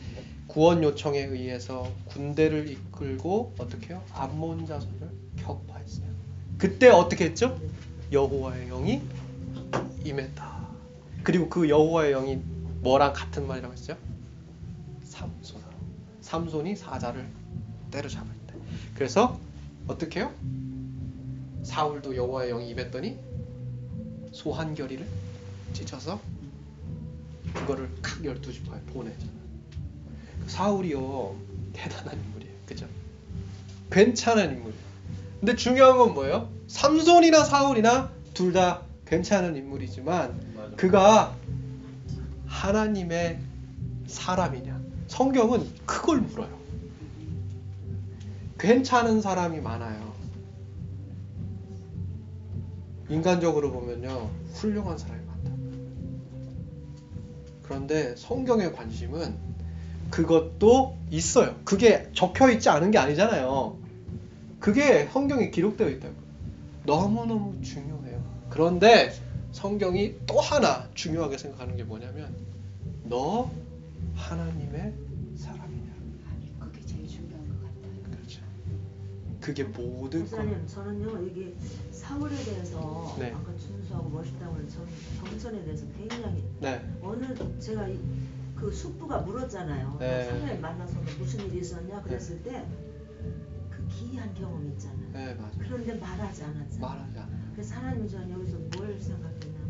구원 요청에 의해서 군대를 이끌고 어떻게 해요? 암몬 자손을 격파했어요. 그때 어떻게 했죠? 여호와의 영이 임했다. 그리고 그 여호와의 영이 뭐랑 같은 말이라고 했죠? 삼손이 사자를 때려잡을 때. 그래서 어떻게 해요? 사울도 여호와의 영이 임했더니 소 한 겨리를 찢어서 그거를 각 12지파에 보내잖아요. 사울이요, 대단한 인물이에요. 그죠? 괜찮은 인물이에요. 근데 중요한 건 뭐예요? 삼손이나 사울이나 둘 다 괜찮은 인물이지만, 맞아. 그가 하나님의 사람이냐? 성경은 그걸 물어요. 괜찮은 사람이 많아요. 인간적으로 보면요, 훌륭한 사람이 많다. 그런데 성경의 관심은 그것도 있어요. 그게 적혀있지 않은 게 아니잖아요. 그게 성경에 기록되어 있다고. 너무너무 중요해요. 그런데 성경이 또 하나 중요하게 생각하는 게 뭐냐면, 너 하나님의 사람이냐. 그게 제일 중요한 것 같아요. 그렇죠. 그게 모든 것. 저는요, 이게 사울에 대해서 네. 아까 준수하고 멋있다고 해서 정선에 대해서 굉장히 네. 오늘 제가 그 숙부가 물었잖아요. 네. 사무엘 만나서 무슨 일이 있었냐 그랬을 네. 때 그 기이한 경험이 있잖아. 네, 맞아요. 그런데 말하지 않았잖아. 그래서 하나님이 저는 여기서 뭘 생각했냐면,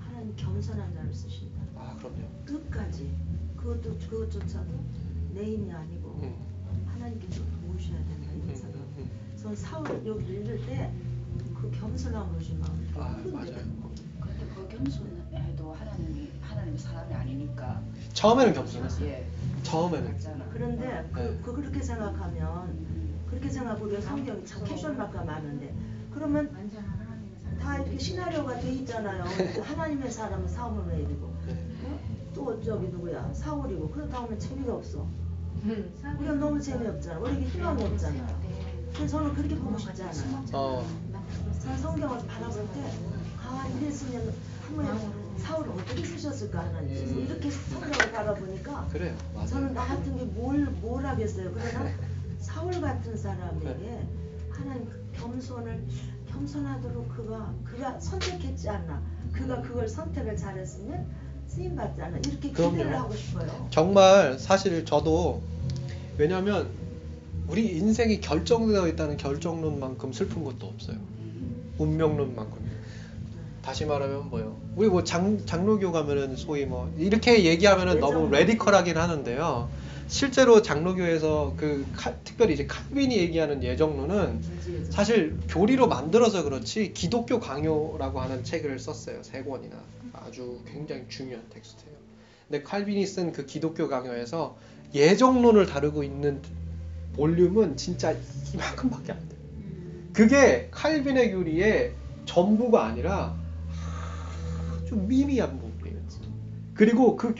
하나님 겸손한 자를 쓰신다. 아, 그럼요. 끝까지. 그것조차도 내 힘이 아니고 하나님께서 모셔야 된다 이런 생각. 저는 사울 여기 읽을 때 그 겸손함을 주신 마음이 맞아요. 근데 그 겸손해도 하나님이 사람이 아니니까. 처음에는 겸손했어요. 예. 처음에는. 맞잖아. 그런데 그렇게 생각하면, 그렇게 생각하면 성경이 참 캡션 마크가 많은데, 그러면 다 이렇게 시나리오가 돼 있잖아요. 하나님의 사람은 사울을 왜 이러고 또 저기 누구야 사울이고, 그렇다 보면 재미가 없어. 우리가 너무 재미없잖아. 우리에게 희망이 없잖아. 그래서 저는 그렇게 보고 싶지 않아요. 저는 성경을 바라볼 때. 이랬으면 사울을 어떻게 쓰셨을까 하나님. 이렇게 성경을 바라보니까 그래요, 저는 나 같은 게 뭘 하겠어요. 그러나 사울 같은 사람에게 네. 하나님 겸손하도록 그가 선택했지 않나. 그가 그걸 선택을 잘했으면 쓰임받지 않나. 이렇게 기대를 그럼요. 하고 싶어요. 정말 사실 저도, 왜냐하면 우리 인생이 결정되어 있다는 결정론만큼 슬픈 것도 없어요. 운명론만큼. 다시 말하면 뭐요? 우리 뭐 장로교 가면은 소위 뭐 이렇게 얘기하면은 너무 레디컬하긴 하는데요. 실제로 장로교에서 특별히 이제 칼빈이 얘기하는 예정론은 사실 교리로 만들어서 그렇지 기독교 강요라고 하는 책을 썼어요. 3권이나 아주 굉장히 중요한 텍스트예요. 근데 칼빈이 쓴 그 기독교 강요에서 예정론을 다루고 있는 볼륨은 진짜 이만큼밖에 안 돼요. 그게 칼빈의 교리의 전부가 아니라 좀 미미한 부분이에요. 그리고 그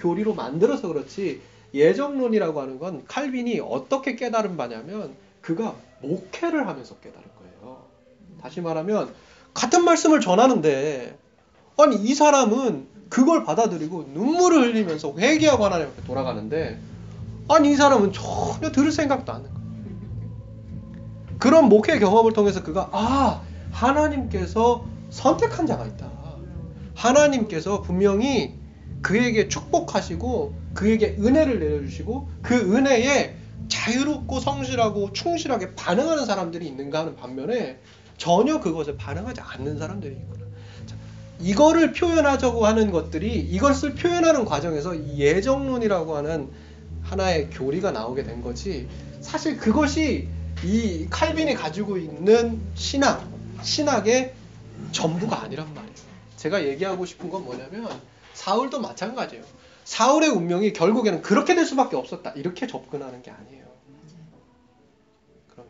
교리로 만들어서 그렇지 예정론이라고 하는 건 칼빈이 어떻게 깨달은 바냐면 그가 목회를 하면서 깨달은 거예요. 다시 말하면 같은 말씀을 전하는데 아니 이 사람은 그걸 받아들이고 눈물을 흘리면서 회개하고 하나님 앞에 돌아가는데 아니 이 사람은 전혀 들을 생각도 안 하는 거예요. 그런 목회 경험을 통해서 그가 하나님께서 선택한 자가 있다. 하나님께서 분명히 그에게 축복하시고 그에게 은혜를 내려주시고 그 은혜에 자유롭고 성실하고 충실하게 반응하는 사람들이 있는가 하는 반면에 전혀 그것에 반응하지 않는 사람들이 있구나. 자, 이거를 표현하자고 하는 것들이 이것을 표현하는 과정에서 예정론이라고 하는 하나의 교리가 나오게 된 거지 사실 그것이 이 칼빈이 가지고 있는 신학의 전부가 아니란 말이에요. 제가 얘기하고 싶은 건 뭐냐면 사울도 마찬가지예요. 사울의 운명이 결국에는 그렇게 될 수밖에 없었다. 이렇게 접근하는 게 아니에요. 그럼요.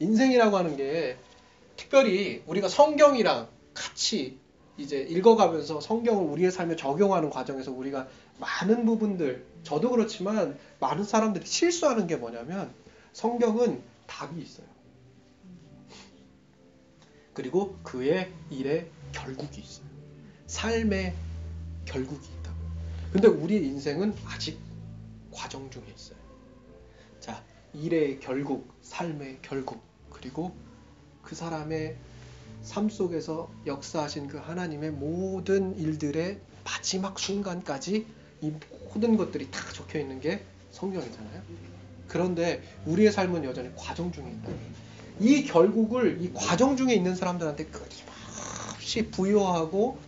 인생이라고 하는 게 특별히 우리가 성경이랑 같이 이제 읽어가면서 성경을 우리의 삶에 적용하는 과정에서 우리가 많은 부분들, 저도 그렇지만 많은 사람들이 실수하는 게 뭐냐면 성경은 답이 있어요. 그리고 그의 일의 결국이 있어요. 삶의 결국이 있다. 근데 우리 인생은 아직 과정 중에 있어요. 자, 일의 결국, 삶의 결국, 그리고 그 사람의 삶 속에서 역사하신 그 하나님의 모든 일들의 마지막 순간까지 이 모든 것들이 다 적혀 있는 게 성경이잖아요. 그런데 우리의 삶은 여전히 과정 중에 있다. 이 결국을 이 과정 중에 있는 사람들한테 끊임없이 부여하고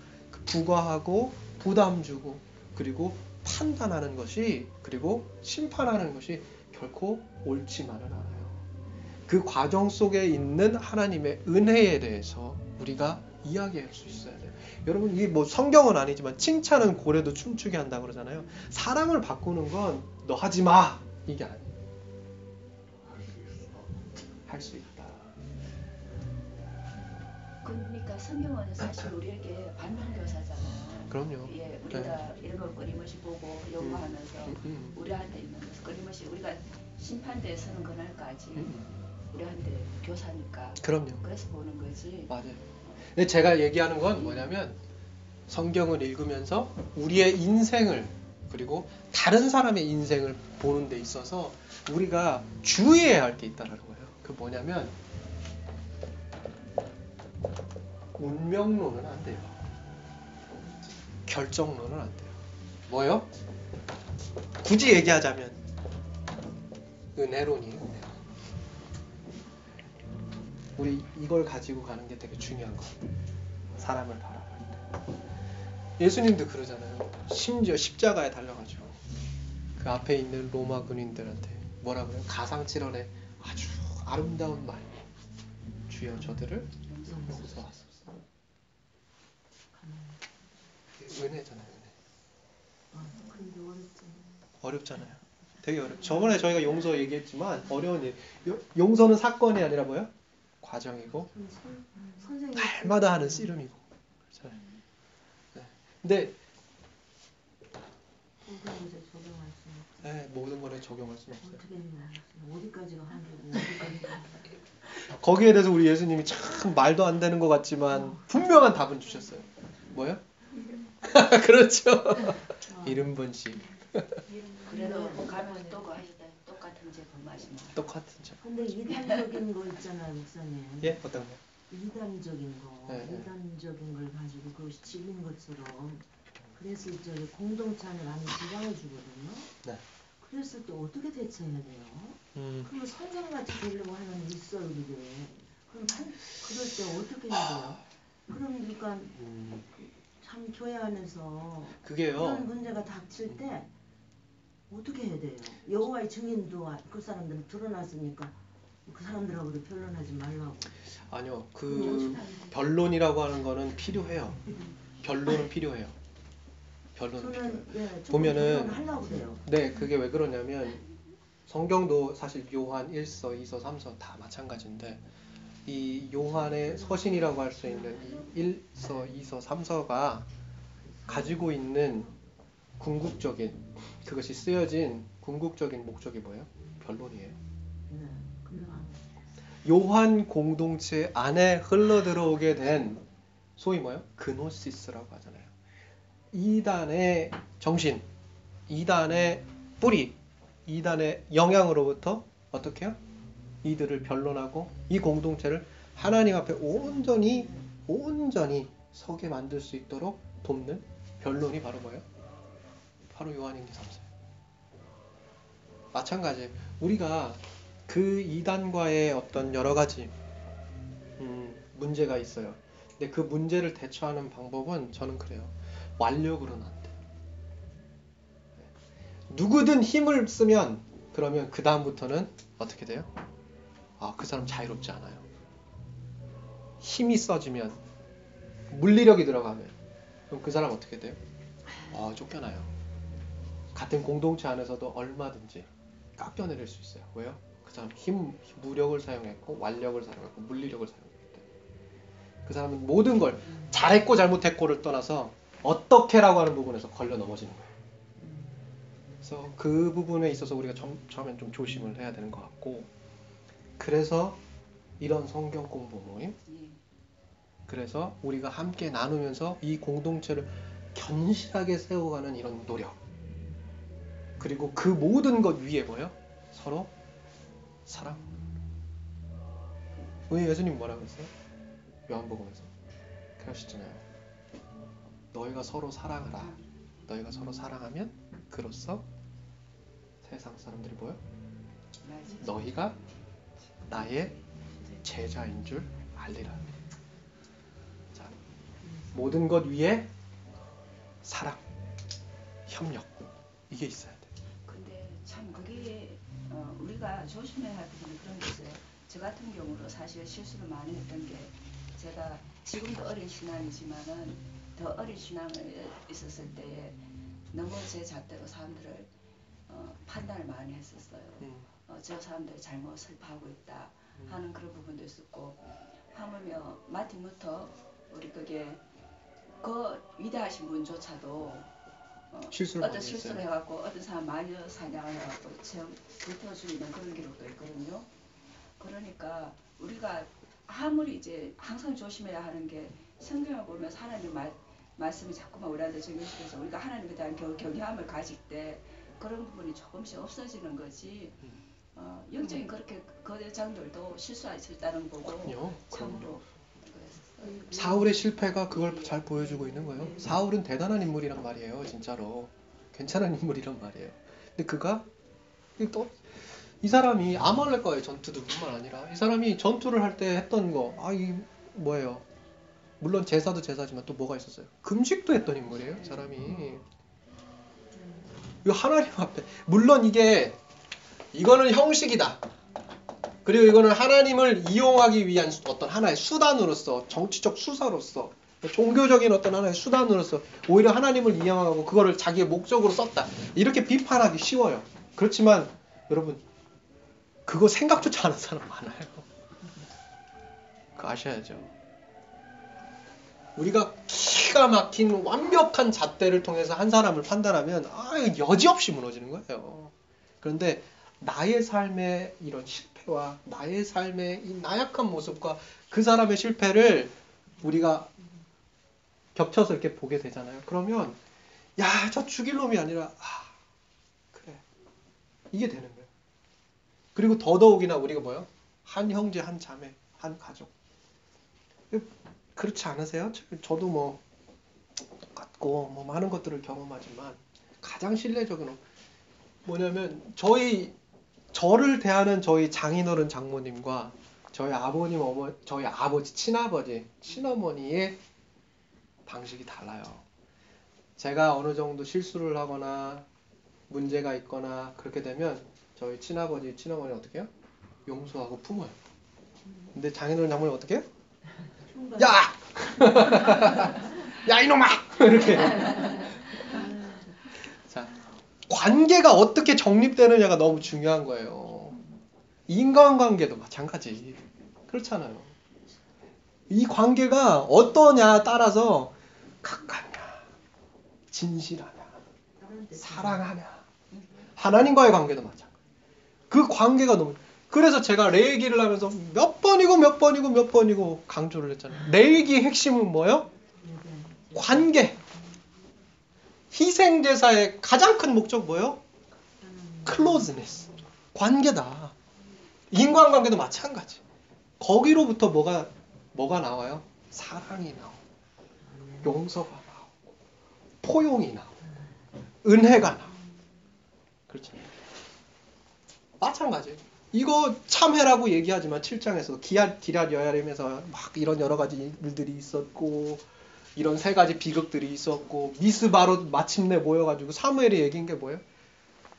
부과하고 부담 주고 그리고 판단하는 것이 그리고 심판하는 것이 결코 옳지만은 않아요. 그 과정 속에 있는 하나님의 은혜에 대해서 우리가 이야기할 수 있어야 돼요. 여러분 이게 뭐 성경은 아니지만 칭찬은 고래도 춤추게 한다고 그러잖아요. 사람을 바꾸는 건 너 하지 마 이게 아니에요. 할 수 있다. 그러니까 성경은 사실 우리에게 반면교사잖아요. 그럼요. 예, 우리가 읽은 끊임없이 보고 요구하면서 우리한테 있는 끊임없이 우리가 심판대에 서는 그날까지 우리한테 교사니까. 그럼요. 그래서 보는 거지. 맞아요. 근데 제가 얘기하는 건 뭐냐면 성경을 읽으면서 우리의 인생을 그리고 다른 사람의 인생을 보는 데 있어서 우리가 주의해야 할 게 있다라는 거예요. 그 뭐냐면 운명론은 안 돼요. 결정론은 안 돼요. 뭐요? 굳이 얘기하자면 은혜론이에요. 은혜론. 우리 이걸 가지고 가는 게 되게 중요한 거. 사람을 바라볼 때. 예수님도 그러잖아요. 심지어 십자가에 달려가지고 그 앞에 있는 로마 군인들한테 뭐라 그래요? 가상칠언에 아주 아름다운 말 주여 저들을 용서하소서. 은혜잖아요. 은혜. 어렵잖아요. 되게 어렵. 저번에 저희가 용서 얘기했지만 어려운 일. 용서는 사건이 아니라 뭐야? 과정이고 날마다 하는 씨름이고. 그렇잖아요. 네. 근데 네, 모든 거에 적용할 수는 없어요. 어디까지가 거기에 대해서 우리 예수님이 참 말도 안 되는 것 같지만 분명한 답은 주셨어요. 뭐요? 그렇죠. 이름번씩. 그래도 가면 똑같은 죄 범하시면. 똑같은 죄. 근데 이단적인 거 있잖아요, 목사님. 예, 어떤 거? 이단적인 거, 네. 이단적인 걸 가지고 그것이 지금 것처럼. 그래서 저기 공동체는 많이 지장을 주거든요. 네. 그랬을 때 어떻게 대처해야 돼요? 그럼 선생같이 되려고 하는 있어요, 그게. 그럼 그럴 때 어떻게 해야 돼요? 그러니까 참 교회 안에서 그게요. 그런 문제가 닥칠 때 어떻게 해야 돼요? 여호와의 증인도 그 사람들은 드러났으니까 그 사람들하고도 변론하지 말라고. 아니요. 그 변론이라고 하는 거는 필요해요. 변론은 필요해요. 변론은 필요해요. 네, 보면은 하려고 그래요. 네, 그게 왜 그러냐면 성경도 사실 요한 1서, 2서, 3서 다 마찬가지인데 이 요한의 서신이라고 할 수 있는 이 1서, 2서, 3서가 가지고 있는 궁극적인, 그것이 쓰여진 궁극적인 목적이 뭐예요? 변론이에요. 요한 공동체 안에 흘러들어오게 된 소위 뭐예요? 그노시스라고 하잖아요. 이단의 정신, 이단의 뿌리, 이단의 영향으로부터 어떻게 해요? 이들을 변론하고 이 공동체를 하나님 앞에 온전히 서게 만들 수 있도록 돕는 변론이 바로 뭐예요? 바로 요한일서 3서예요. 마찬가지예요. 우리가 그 이단과의 어떤 여러 가지 문제가 있어요. 근데 그 문제를 대처하는 방법은 저는 그래요. 완력으로는 안 돼요. 누구든 힘을 쓰면 그러면 그 다음부터는 어떻게 돼요? 아, 그 사람 자유롭지 않아요. 힘이 써지면, 물리력이 들어가면 그럼 그 사람 어떻게 돼요? 아, 쫓겨나요. 같은 공동체 안에서도 얼마든지 깎여내릴 수 있어요. 왜요? 그 사람 무력을 사용했고 완력을 사용했고 물리력을 사용했대. 그 사람은 모든 걸 잘했고 잘못했고를 떠나서 어떻게라고 하는 부분에서 걸려 넘어지는 거예요. 그래서 그 부분에 있어서 우리가 처음엔 좀 조심을 해야 되는 것 같고, 그래서 이런 성경 공부 모임, 그래서 우리가 함께 나누면서 이 공동체를 견실하게 세워가는 이런 노력, 그리고 그 모든 것 위에 뭐예요? 서로 사랑. 왜 예수님 뭐라고 했어요? 요한복음에서 그러시잖아요. 너희가 서로 사랑하라. 너희가 서로 사랑하면 그로써 세상 사람들이 뭐예요? 너희가 나의 제자인 줄 알리라. 자, 모든 것 위에 사랑, 협력, 이게 있어야 돼. 근데 참 그게 우리가 조심해야 할 부분이 그런 게 있어요. 저 같은 경우로 사실 실수를 많이 했던 게, 제가 지금도 어린 신앙이지만은 더 어린 신앙에 있었을 때에 너무 제 잣대로 사람들을 판단을 많이 했었어요. 저 사람들이 잘못 설파하고 있다 하는 그런 부분도 있었고, 하물며 마틴 루터, 우리 그게 그 위대하신 분조차도 어떤 실수를 해갖고 어떤 사람 마녀 사냥을 해갖고 불태워 죽이는 그런 기록도 있거든요. 그러니까 우리가 아무리 이제 항상 조심해야 하는 게, 성경을 보면 하나님 말씀이 자꾸만 우리한테 적용시켜서 우리가 하나님에 대한 경외함을 가질 때 그런 부분이 조금씩 없어지는 거지. 영적인 그렇게 거대장들도 실수할 수 있다는 거고, 참으로 사울의 실패가 그걸 잘 보여주고 있는 거예요. 사울은 대단한 인물이란 말이에요. 진짜로 괜찮은 인물이란 말이에요. 근데 그가 또 이 사람이 아말렉과의 전투도 뿐만 아니라 이 사람이 전투를 할 때 했던 거, 아, 이 뭐예요? 물론 제사도 제사지만 또 뭐가 있었어요? 금식도 했던 인물이에요. 사람이 이 하나님 앞에, 물론 이게 이거는 형식이다, 그리고 이거는 하나님을 이용하기 위한 어떤 하나의 수단으로서, 정치적 수사로서, 종교적인 어떤 하나의 수단으로서 오히려 하나님을 이용하고 그거를 자기의 목적으로 썼다, 이렇게 비판하기 쉬워요. 그렇지만 여러분, 그거 생각조차 안 한 사람 많아요. 그거 아셔야죠. 우리가 기가 막힌 완벽한 잣대를 통해서 한 사람을 판단하면 여지없이 무너지는 거예요. 그런데 나의 삶의 이런 실패와 나의 삶의 이 나약한 모습과 그 사람의 실패를 우리가 겹쳐서 이렇게 보게 되잖아요. 그러면 야, 저 죽일 놈이 아니라 그래, 이게 되는 거예요. 그리고 더더욱이나 우리가 뭐예요? 한 형제, 한 자매, 한 가족. 그렇지 않으세요? 저도 뭐 똑같고 뭐 많은 것들을 경험하지만 가장 신뢰적인 뭐냐면 저를 대하는 저희 장인어른, 장모님과 저희 아버님, 어머니, 저희 아버지, 친아버지, 친어머니의 방식이 달라요. 제가 어느 정도 실수를 하거나 문제가 있거나 그렇게 되면 저희 친아버지, 친어머니는 어떻게 해요? 용서하고 품어요. 근데 장인어른, 장모님 어떻게 해요? 야! 야 이놈아! 이렇게. 자, 관계가 어떻게 정립되느냐가 너무 중요한 거예요. 인간관계도 마찬가지. 그렇잖아요. 이 관계가 어떠냐에 따라서 가깝냐, 진실하냐, 사랑하냐, 하나님과의 관계도 마찬가지. 그 관계가 너무, 그래서 제가 내 얘기를 하면서 몇 번이고 강조를 했잖아요. 내 얘기의 핵심은 뭐예요? 관계. 희생제사의 가장 큰 목적 뭐예요? closeness. 관계다. 인간관계도 마찬가지. 거기로부터 뭐가 나와요? 사랑이 나오고, 용서가 나오고, 포용이 나오고, 은혜가 나오고. 그렇죠. 마찬가지예요. 이거 참회라고 얘기하지만 7장에서 기럇 여야림에서 막 이런 여러 가지 일들이 있었고, 이런 세 가지 비극들이 있었고, 미스바로 마침내 모여가지고 사무엘이 얘기한 게 뭐예요?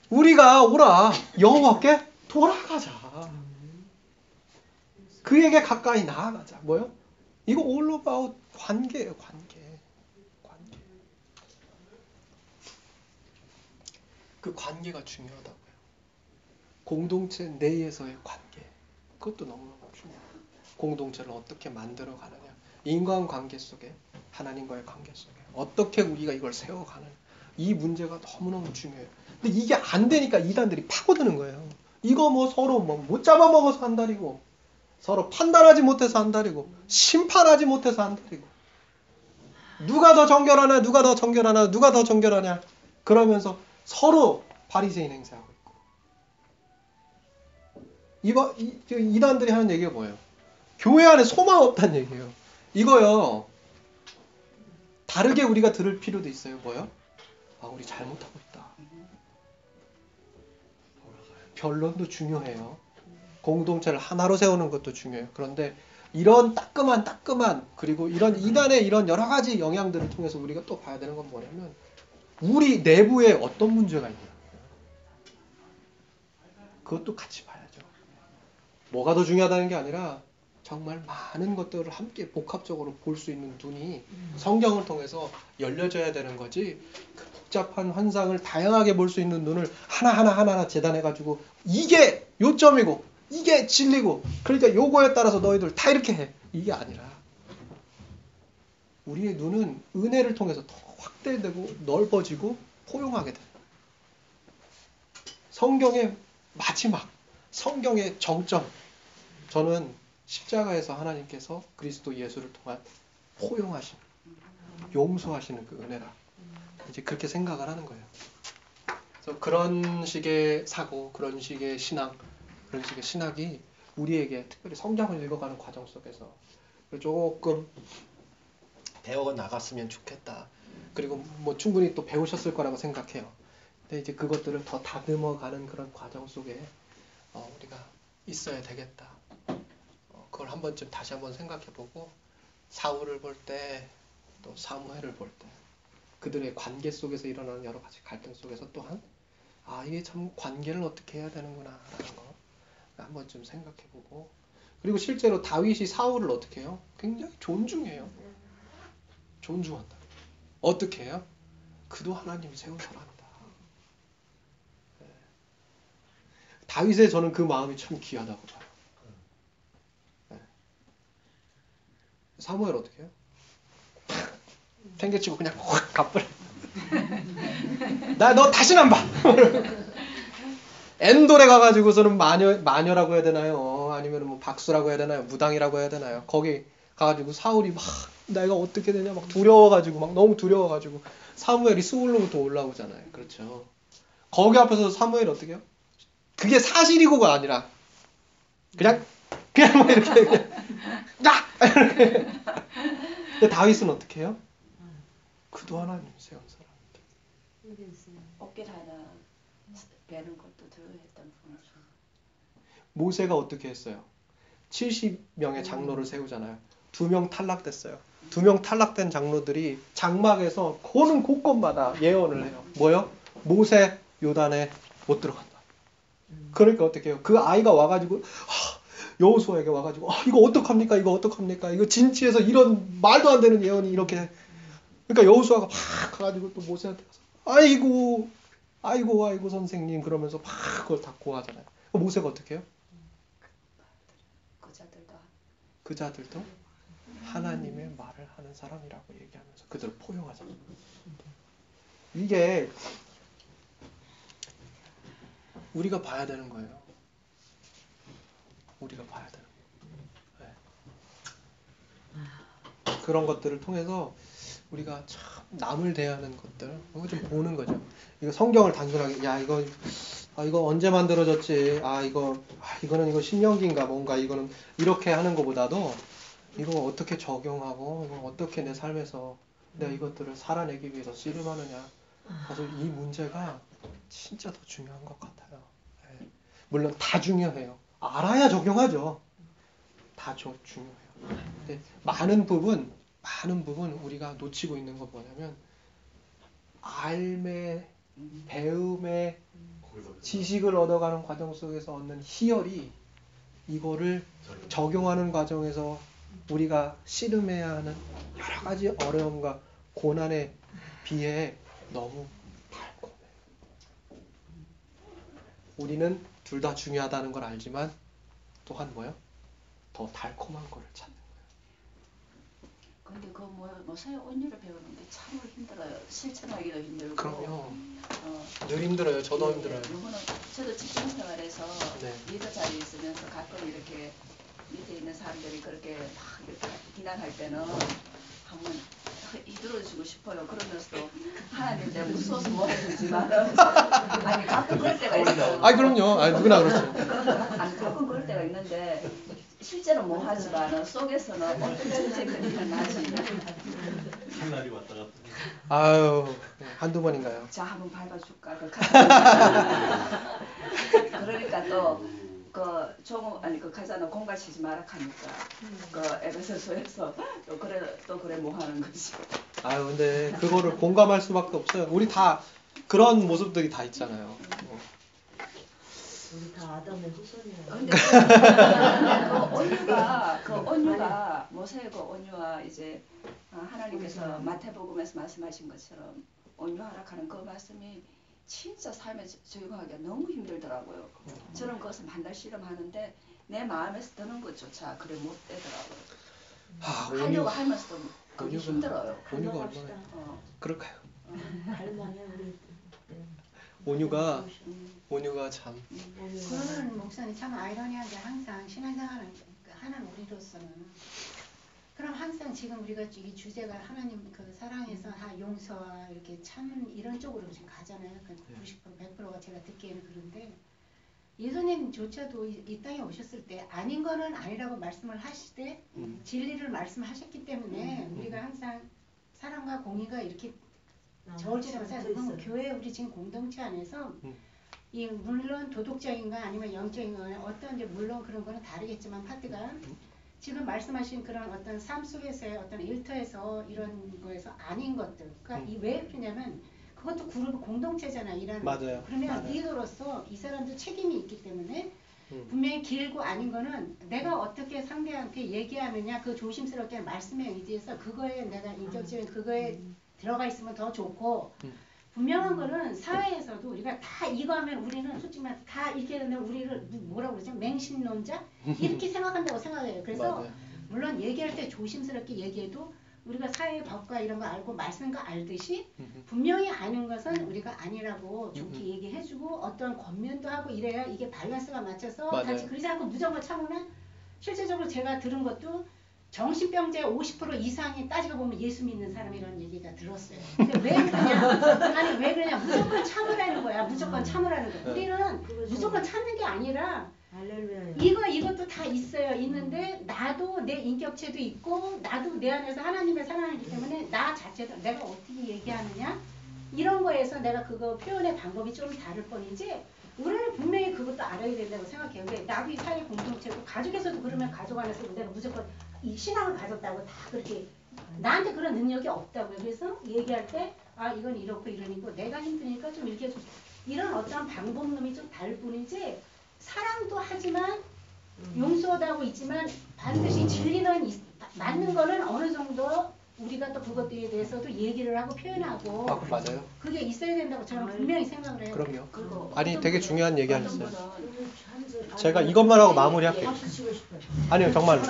우리가 오라, 여호와께 돌아가자. 그에게 가까이 나아가자. 뭐요? 이거 all about 관계예요, 관계. 그 관계가 중요하다고. 공동체 내에서의 관계, 그것도 너무너무 중요해요. 공동체를 어떻게 만들어가느냐, 인간관계 속에, 하나님과의 관계 속에 어떻게 우리가 이걸 세워가느냐, 이 문제가 너무너무 중요해요. 근데 이게 안 되니까 이단들이 파고드는 거예요. 이거 뭐 서로 못 잡아먹어서 한다리고, 서로 판단하지 못해서 한다리고, 심판하지 못해서 한다리고, 누가 더 정결하냐 그러면서 서로 바리새인 행세하고. 이단들이 하는 얘기가 뭐예요? 교회 안에 소망 없다는 얘기예요. 이거요, 다르게 우리가 들을 필요도 있어요. 뭐요? 아, 우리 잘못하고 있다. 변론도 중요해요. 공동체를 하나로 세우는 것도 중요해요. 그런데 이런 따끔한, 그리고 이런 이단의 이런 여러 가지 영향들을 통해서 우리가 또 봐야 되는 건 뭐냐면, 우리 내부에 어떤 문제가 있냐, 그것도 같이 봐요. 뭐가 더 중요하다는 게 아니라 정말 많은 것들을 함께 복합적으로 볼 수 있는 눈이 성경을 통해서 열려져야 되는 거지, 그 복잡한 환상을 다양하게 볼 수 있는 눈을 하나하나 재단해가지고 이게 요점이고 이게 진리고 그러니까 요거에 따라서 너희들 다 이렇게 해, 이게 아니라 우리의 눈은 은혜를 통해서 더 확대되고 넓어지고 포용하게 돼요. 성경의 마지막, 성경의 정점, 저는 십자가에서 하나님께서 그리스도 예수를 통한 포용하심, 용서하시는 그 은혜라, 이제 그렇게 생각을 하는 거예요. 그래서 그런 식의 사고, 그런 식의 신앙, 그런 식의 신학이 우리에게 특별히 성장을 읽어가는 과정 속에서 조금 배워 나갔으면 좋겠다. 그리고 뭐 충분히 또 배우셨을 거라고 생각해요. 근데 이제 그것들을 더 다듬어가는 그런 과정 속에 우리가 있어야 되겠다. 그걸 한 번쯤 다시 한번 생각해보고, 사울을 볼 때, 또 사무엘을 볼 때, 그들의 관계 속에서 일어나는 여러 가지 갈등 속에서 또한, 아, 이게 참 관계를 어떻게 해야 되는구나 라는 거 한 번쯤 생각해보고. 그리고 실제로 다윗이 사울을 어떻게 해요? 굉장히 존중해요. 존중한다. 어떻게 해요? 그도 하나님이 세운 사람이다. 다윗의 저는 그 마음이 참 귀하다고 봐요. 네. 사무엘 어떻게 해요? 탱개치고 그냥 확 갚으라. 나 너 다시는 안 봐. 엔돌에 가가지고서는 마녀라고 해야 되나요? 아니면 뭐 박수라고 해야 되나요? 무당이라고 해야 되나요? 거기 가가지고 사울이 막 내가 어떻게 되냐 막 두려워가지고, 막 너무 두려워가지고 사무엘이 스올로부터 올라오잖아요. 그렇죠. 거기 앞에서 사무엘이 어떻게 해요? 그게 사실이고가 아니라 그냥 뭐 이렇게 야! 이렇게. 근데 다윗은 어떻게 해요? 그도 하나님 세운 사람. 어깨 달아 베는 것도 들어했던 분이죠. 모세가 어떻게 했어요? 70명의 장로를 세우잖아요. 2명 탈락됐어요. 2명 탈락된 장로들이 장막에서 고는 곳곳마다 예언을 해요. 뭐요? 모세 요단에 못 들어간다. 그러니까 어떻게 해요? 그 아이가 와가지고 여호수아에게 와가지고 이거 어떡합니까? 이거 어떡합니까? 이거 진지에서 이런 말도 안 되는 예언이 이렇게. 그러니까 여호수아가 막 가가지고 또 모세한테 가서 아이고 선생님 그러면서 막 그걸 다 고하잖아요. 모세가 어떻게 해요? 그자들도 하나님의 말을 하는 사람이라고 얘기하면서 그들을 포용하잖아요. 이게 우리가 봐야 되는 거예요. 우리가 봐야 되는 거예요. 네. 그런 것들을 통해서 우리가 참 남을 대하는 것들 이거 좀 보는 거죠. 이거 성경을 단순하게 이거 언제 만들어졌지? 이거는 신명기인가 뭔가 이거는 이렇게 하는 것보다도 이거 어떻게 적용하고 이거 어떻게 내 삶에서 내가 이것들을 살아내기 위해서 씨름하느냐. 사실 이 문제가 진짜 더 중요한 것 같아요. 네. 물론 다 중요해요. 알아야 적용하죠. 다 중요해요. 근데 많은 부분 우리가 놓치고 있는 건 뭐냐면 알매 배움의 지식을 얻어가는 과정 속에서 얻는 희열이 이거를 적용하는 과정에서 우리가 씨름해야 하는 여러 가지 어려움과 고난에 비해 너무 달콤해요. 우리는 둘 다 중요하다는 걸 알지만 또한 뭐요? 더 달콤한 거를 찾는 거예요. 근데 그 서양 언니를 배우는 게 참 힘들어요. 실천하기도 힘들고. 그럼요. 늘 힘들어요. 저도 힘들어요. 저도 직장 생활에서 리더 자리에 있으면서 가끔 이렇게 밑에 있는 사람들이 그렇게 막 이렇게 비난할 때는 한번 이들어주고 싶어요. 그러면서도 하나님 내가 무서워서 뭐 해주지만 아니 가끔 그럴 때가 있어요. 아니 그럼요. 아니 누구나 그렇죠. 아니 가끔 그럴 때가 있는데 실제로 뭐 하지만 속에서는 어떤 정책들이 나지. 한 날이 왔다 갔다. 아유 한두 번인가요? 자 한번 밟아줄까. 그러니까 또. 그 가자는 공갈치지 마라 하니까 그 에베소서에서 또 그래 뭐 하는 거지. 아유 근데 그거를 공감할 수밖에 없어요. 우리 다 그런 모습들이 다 있잖아요. 우리 다 아담의 후손이에요. 근데 그 온유가 모세의 그 온유와 이제 하나님께서 마태복음에서 말씀하신 것처럼 온유하라 하는 그 말씀이 진짜 삶에 적용하기가 너무 힘들더라고요. 저는 그것을 만날 실험하는데 내 마음에서 드는 것조차 그래 못 되더라고요. 하려고 하면서도 그게 힘들어요. 온유가 얼마나 그럴까요? 갈망해 우리. 온유가 참. 그거는 목사님 참 아이러니하게 항상 신앙생활을 하는 우리로서는 그럼 항상 지금 우리가 이 주제가 하나님 그 사랑에서 다 용서와 이렇게 참은 이런 쪽으로 지금 가잖아요. 그러니까 90%, 100%가 제가 듣기에는 그런데 예수님조차도 이 땅에 오셨을 때 아닌 거는 아니라고 말씀을 하시되 진리를 말씀하셨기 때문에 우리가 항상 사랑과 공의가 이렇게 저울질하면서 생각하면 교회 우리 지금 공동체 안에서 이 물론 도덕적인 거 아니면 영적인 거 어떤 이제 물론 그런 거는 다르겠지만 파트가 지금 말씀하신 그런 어떤 삶 속에서의 어떤 일터에서 이런 거에서 아닌 것들. 그러니까 이 왜 그러냐면 그것도 그룹 공동체잖아. 일하는. 맞아요. 그러면 리더로서 이 사람도 책임이 있기 때문에 분명히 길고 아닌 거는 내가 어떻게 상대한테 얘기하느냐 그 조심스럽게 말씀에 의지해서 그거에 내가 인격적인 그거에 들어가 있으면 더 좋고 분명한 거는 사회에서도 우리가 다 이거 하면 우리는 솔직히 말해서 다 이렇게 되면 우리를 뭐라고 그러죠? 맹신론자? 이렇게 생각한다고 생각해요. 그래서 맞아요. 물론 얘기할 때 조심스럽게 얘기해도 우리가 사회의 법과 이런 거 알고 말씀과 알듯이 분명히 아는 것은 우리가 아니라고 좋게 얘기해주고 어떤 권면도 하고 이래야 이게 밸런스가 맞춰서 맞아요. 다시 그러지 않고 무조건 참으면 실제적으로 제가 들은 것도 정신병자의 50% 이상이 따지고 보면 예수 믿는 사람이라는 얘기가 들었어요. 근데 왜 그러냐? 아니 왜 그러냐? 무조건 참으라는 거야. 무조건 참으라는 거야. 우리는 무조건 참는 게 아니라 이것도 다 있어요. 있는데 나도 내 인격체도 있고 나도 내 안에서 하나님의 사랑이기 때문에 나 자체도 내가 어떻게 얘기하느냐? 이런 거에서 내가 그거 표현의 방법이 좀 다를 뿐이지 우리는 분명히 그거 것도 알아야 된다고 생각해요. 근데 나도 이 사회 공동체고 가족에서도 그러면 가족 안에서 내가 무조건 이 신앙을 가졌다고 다 그렇게 나한테 그런 능력이 없다고요. 그래서 얘기할 때 아 이건 이렇고 이러니까 내가 힘드니까 좀 이렇게 해줘. 이런 어떤 방법론이 좀 다를 뿐이지 사랑도 하지만 용서도 하고 있지만 반드시 진리는 맞는 거는 어느 정도 우리가 또 그것들에 대해서도 얘기를 하고 표현하고 아, 맞아요. 그게 있어야 된다고 저는 분명히 생각을 해요. 그럼요. 그거. 아니 되게 중요한 얘기 하셨어요. 제가 이것만 하고 마무리할게요. 아니요 정말로.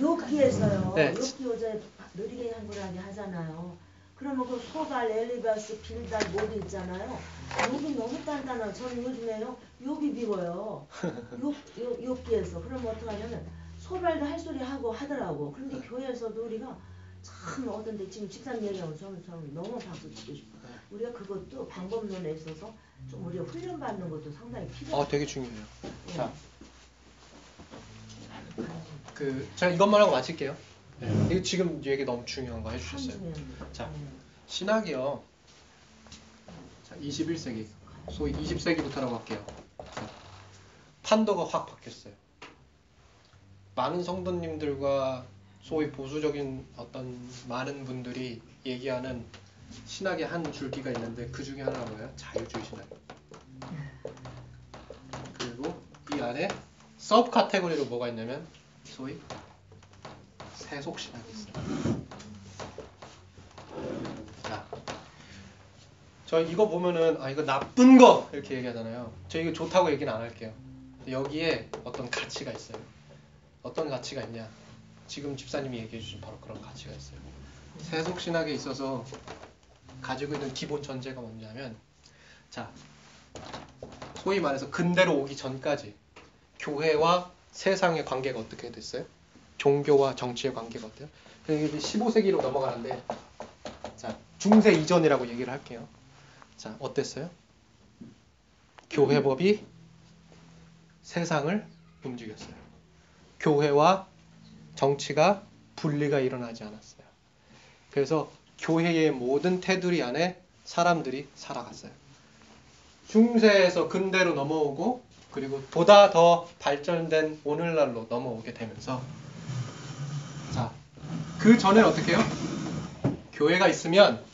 욕기에서요. 네. 욕기 여자 느리게 한구라니 하잖아요. 그러면 그 소갈, 엘리바스, 빌달, 모두 있잖아요. 욕이 너무 단단하고 저는 요즘에요 욕이 미워요. 욕기에서 그러면 어떻게 하냐면 소발도 할 소리 하고 하더라고. 그런데 교회에서도 우리가 참 어떤데 지금 집사님 얘기하고 저는 너무 박수 치고 싶어요. 우리가 그것도 방법론에 있어서 좀 우리가 훈련받는 것도 상당히 필요해요. 아, 되게 중요해요. 네. 자, 제가 이것만 하고 마칠게요. 네. 이거 지금 얘기 너무 중요한 거 해주셨어요. 자, 신학이요. 자, 21세기, 소위 20세기부터라고 할게요. 자, 판도가 확 바뀌었어요. 많은 성도님들과 소위 보수적인 어떤 많은 분들이 얘기하는 신학의 한 줄기가 있는데 그 중에 하나가 뭐예요? 자유주의 신학. 그리고 이 안에 서브 카테고리로 뭐가 있냐면 소위 세속 신학이 있어요. 자, 저 이거 보면은 아 이거 나쁜 거 이렇게 얘기하잖아요. 저 이거 좋다고 얘기는 안 할게요. 여기에 어떤 가치가 있어요. 어떤 가치가 있냐? 지금 집사님이 얘기해 주신 바로 그런 가치가 있어요. 세속 신학에 있어서 가지고 있는 기본 전제가 뭐냐면 자, 소위 말해서 근대로 오기 전까지 교회와 세상의 관계가 어떻게 됐어요? 종교와 정치의 관계가 어때요? 그래서 15세기로 넘어가는데 자, 중세 이전이라고 얘기를 할게요. 자, 어땠어요? 교회법이 세상을 움직였어요. 교회와 정치가 분리가 일어나지 않았어요. 그래서 교회의 모든 테두리 안에 사람들이 살아갔어요. 중세에서 근대로 넘어오고 그리고 보다 더 발전된 오늘날로 넘어오게 되면서 자, 그 전에 어떻게 해요? 교회가 있으면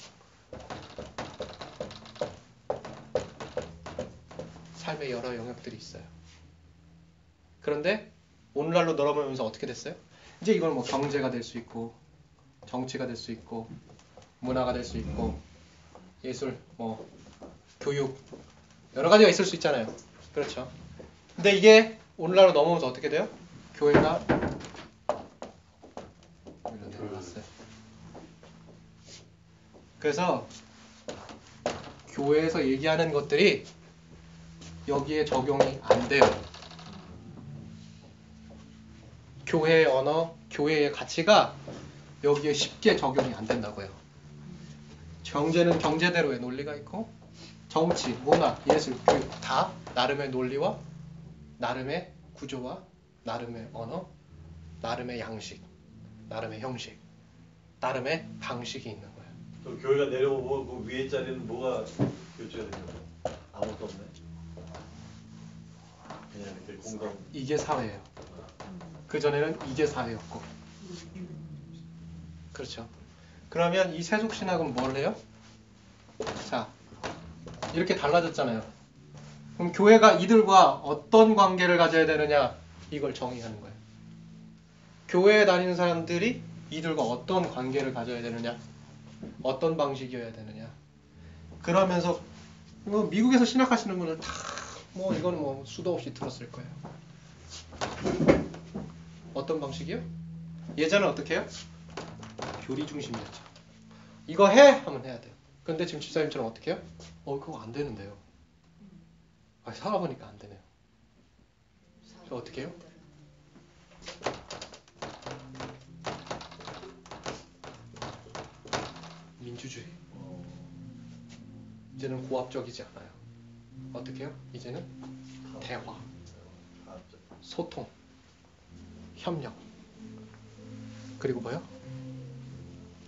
삶의 여러 영역들이 있어요. 그런데 오늘날로 넘어오면서 어떻게 됐어요? 이제 이건 뭐 경제가 될 수 있고 정치가 될 수 있고 문화가 될 수 있고 예술, 뭐 교육 여러 가지가 있을 수 있잖아요. 그렇죠? 근데 이게 오늘날로 넘어오면서 어떻게 돼요? 교회가 이런 데로 갔어요. 그래서 교회에서 얘기하는 것들이 여기에 적용이 안 돼요. 교회의 언어, 교회의 가치가 여기에 쉽게 적용이 안 된다고요. 경제는 경제대로의 논리가 있고 정치, 문화, 예술, 교육 다 나름의 논리와 나름의 구조와 나름의 언어, 나름의 양식, 나름의 형식, 나름의 방식이 있는 거예요. 그럼 교회가 내려오고 그 위에 자리는 뭐가 교체가 되냐고? 아무것도 없네. 그냥 이렇게 공감. 이게 사회예요. 그전에는 이게 사회였고. 그렇죠. 그러면 이 세속신학은 뭘 해요? 자, 이렇게 달라졌잖아요. 그럼 교회가 이들과 어떤 관계를 가져야 되느냐 이걸 정의하는 거예요. 교회에 다니는 사람들이 이들과 어떤 관계를 가져야 되느냐, 어떤 방식이어야 되느냐. 그러면서 뭐 미국에서 신학하시는 분은 다 뭐 이건 뭐 수도 없이 들었을 거예요. 어떤 방식이요? 예전에 어떻게 해요? 교리 중심이었죠. 이거 해! 하면 해야 돼요. 근데 지금 집사님처럼 어떻게 해요? 그거 안 되는데요. 살아보니까 안 되네요. 저 어떻게 해요? 민주주의. 이제는 고압적이지 않아요. 어떻게 해요? 이제는 대화, 소통, 협력, 그리고 뭐요?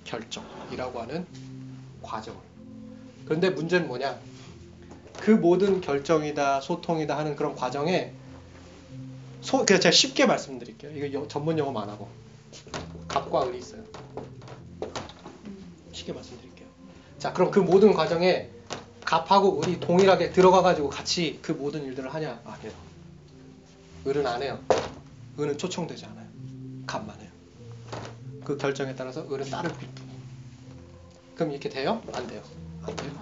결정이라고 하는 과정을. 그런데 문제는 뭐냐? 그 모든 결정이다, 소통이다 하는 그런 과정에 그래서 제가 쉽게 말씀드릴게요. 이거 전문 용어 많아고 갑과 을이 있어요. 쉽게 말씀드릴게요. 자, 그럼 그 모든 과정에 갑하고 을이 동일하게 들어가가지고 같이 그 모든 일들을 하냐? 아니요. 을은 안 해요. 을은 초청되지 않아요. 갑만 해요. 그 결정에 따라서 을은 따를 뿐. 그럼 이렇게 돼요? 안 돼요. 안 돼요.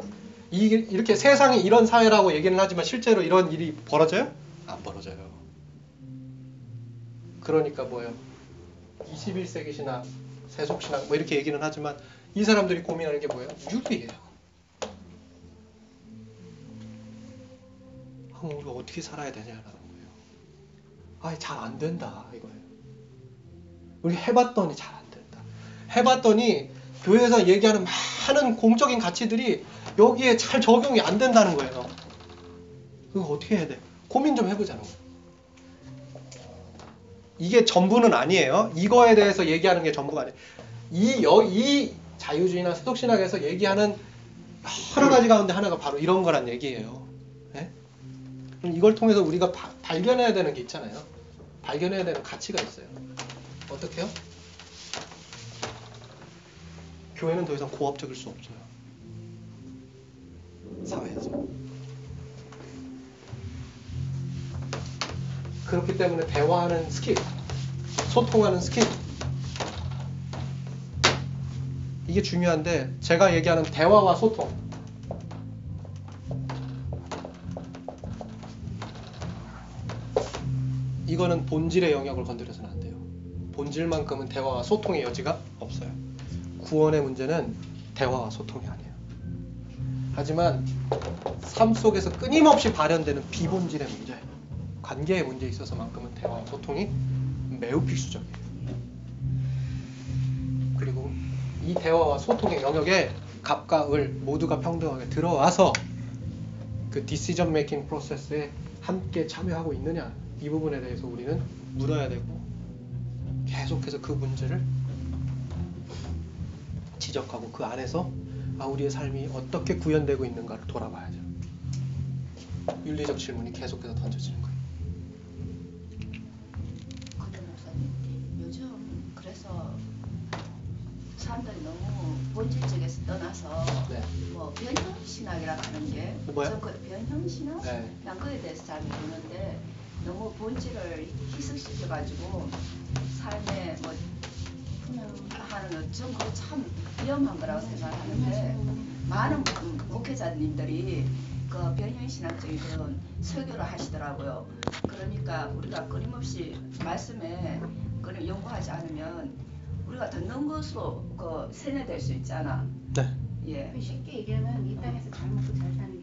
이렇게 세상이 이런 사회라고 얘기는 하지만 실제로 이런 일이 벌어져요? 안 벌어져요. 그러니까 뭐예요? 21세기 신학, 세속 신학 뭐 이렇게 얘기는 하지만 이 사람들이 고민하는 게 뭐예요? 윤리예요. 우리가 어떻게 살아야 되냐라는 거예요. 아예 잘 안 된다 이거예요. 우리 해봤더니 잘 안 된다. 해봤더니 교회에서 얘기하는 많은 공적인 가치들이 여기에 잘 적용이 안 된다는 거예요. 그거 어떻게 해야 돼? 고민 좀 해보자는 거예요. 이게 전부는 아니에요. 이거에 대해서 얘기하는 게 전부가 아니에요. 이 자유주의나 세속신학에서 얘기하는 여러 가지 가운데 하나가 바로 이런 거란 얘기예요. 네? 이걸 통해서 우리가 발견해야 되는 게 있잖아요. 발견해야 되는 가치가 있어요. 어떻게요? 교회는 더 이상 고압적일 수 없어요. 사회에서. 그렇기 때문에 대화하는 스킬, 소통하는 스킬, 이게 중요한데, 제가 얘기하는 대화와 소통, 이거는 본질의 영역을 건드려서는 안 돼요. 본질만큼은 대화와 소통의 여지가 없어요. 구원의 문제는 대화와 소통이 아니에요. 하지만 삶 속에서 끊임없이 발현되는 비본질의 문제, 관계의 문제에 있어서만큼은 대화와 소통이 매우 필수적이에요. 그리고 이 대화와 소통의 영역에 갑과 을 모두가 평등하게 들어와서 그 디시전 메이킹 프로세스에 함께 참여하고 있느냐, 이 부분에 대해서 우리는 물어야 되고 계속해서 그 문제를 지적하고 그 안에서 우리의 삶이 어떻게 구현되고 있는가를 돌아봐야죠. 윤리적 질문이 계속해서 던져지는 거예요. 근데 목사님, 요즘 그래서 사람들이 너무 본질적에서 떠나서 네. 뭐 변형신학이라고 하는 게 뭐야? 변형신학? 네. 난 그에 대해서 잘 모르는데 너무 본질을 희석시켜가지고 삶에 뭐 하는 어쩜 그거 참 위험한 거라고 생각하는데 많은 목회자님들이 그 변형신학적인 그런 설교를 하시더라고요. 그러니까 우리가 끊임없이 말씀에 연구하지 않으면 우리가 듣는 것으로 그 세뇌될 수 있잖아. 네. 예. 쉽게 얘기하면 이 땅에서 잘 먹고 잘 사는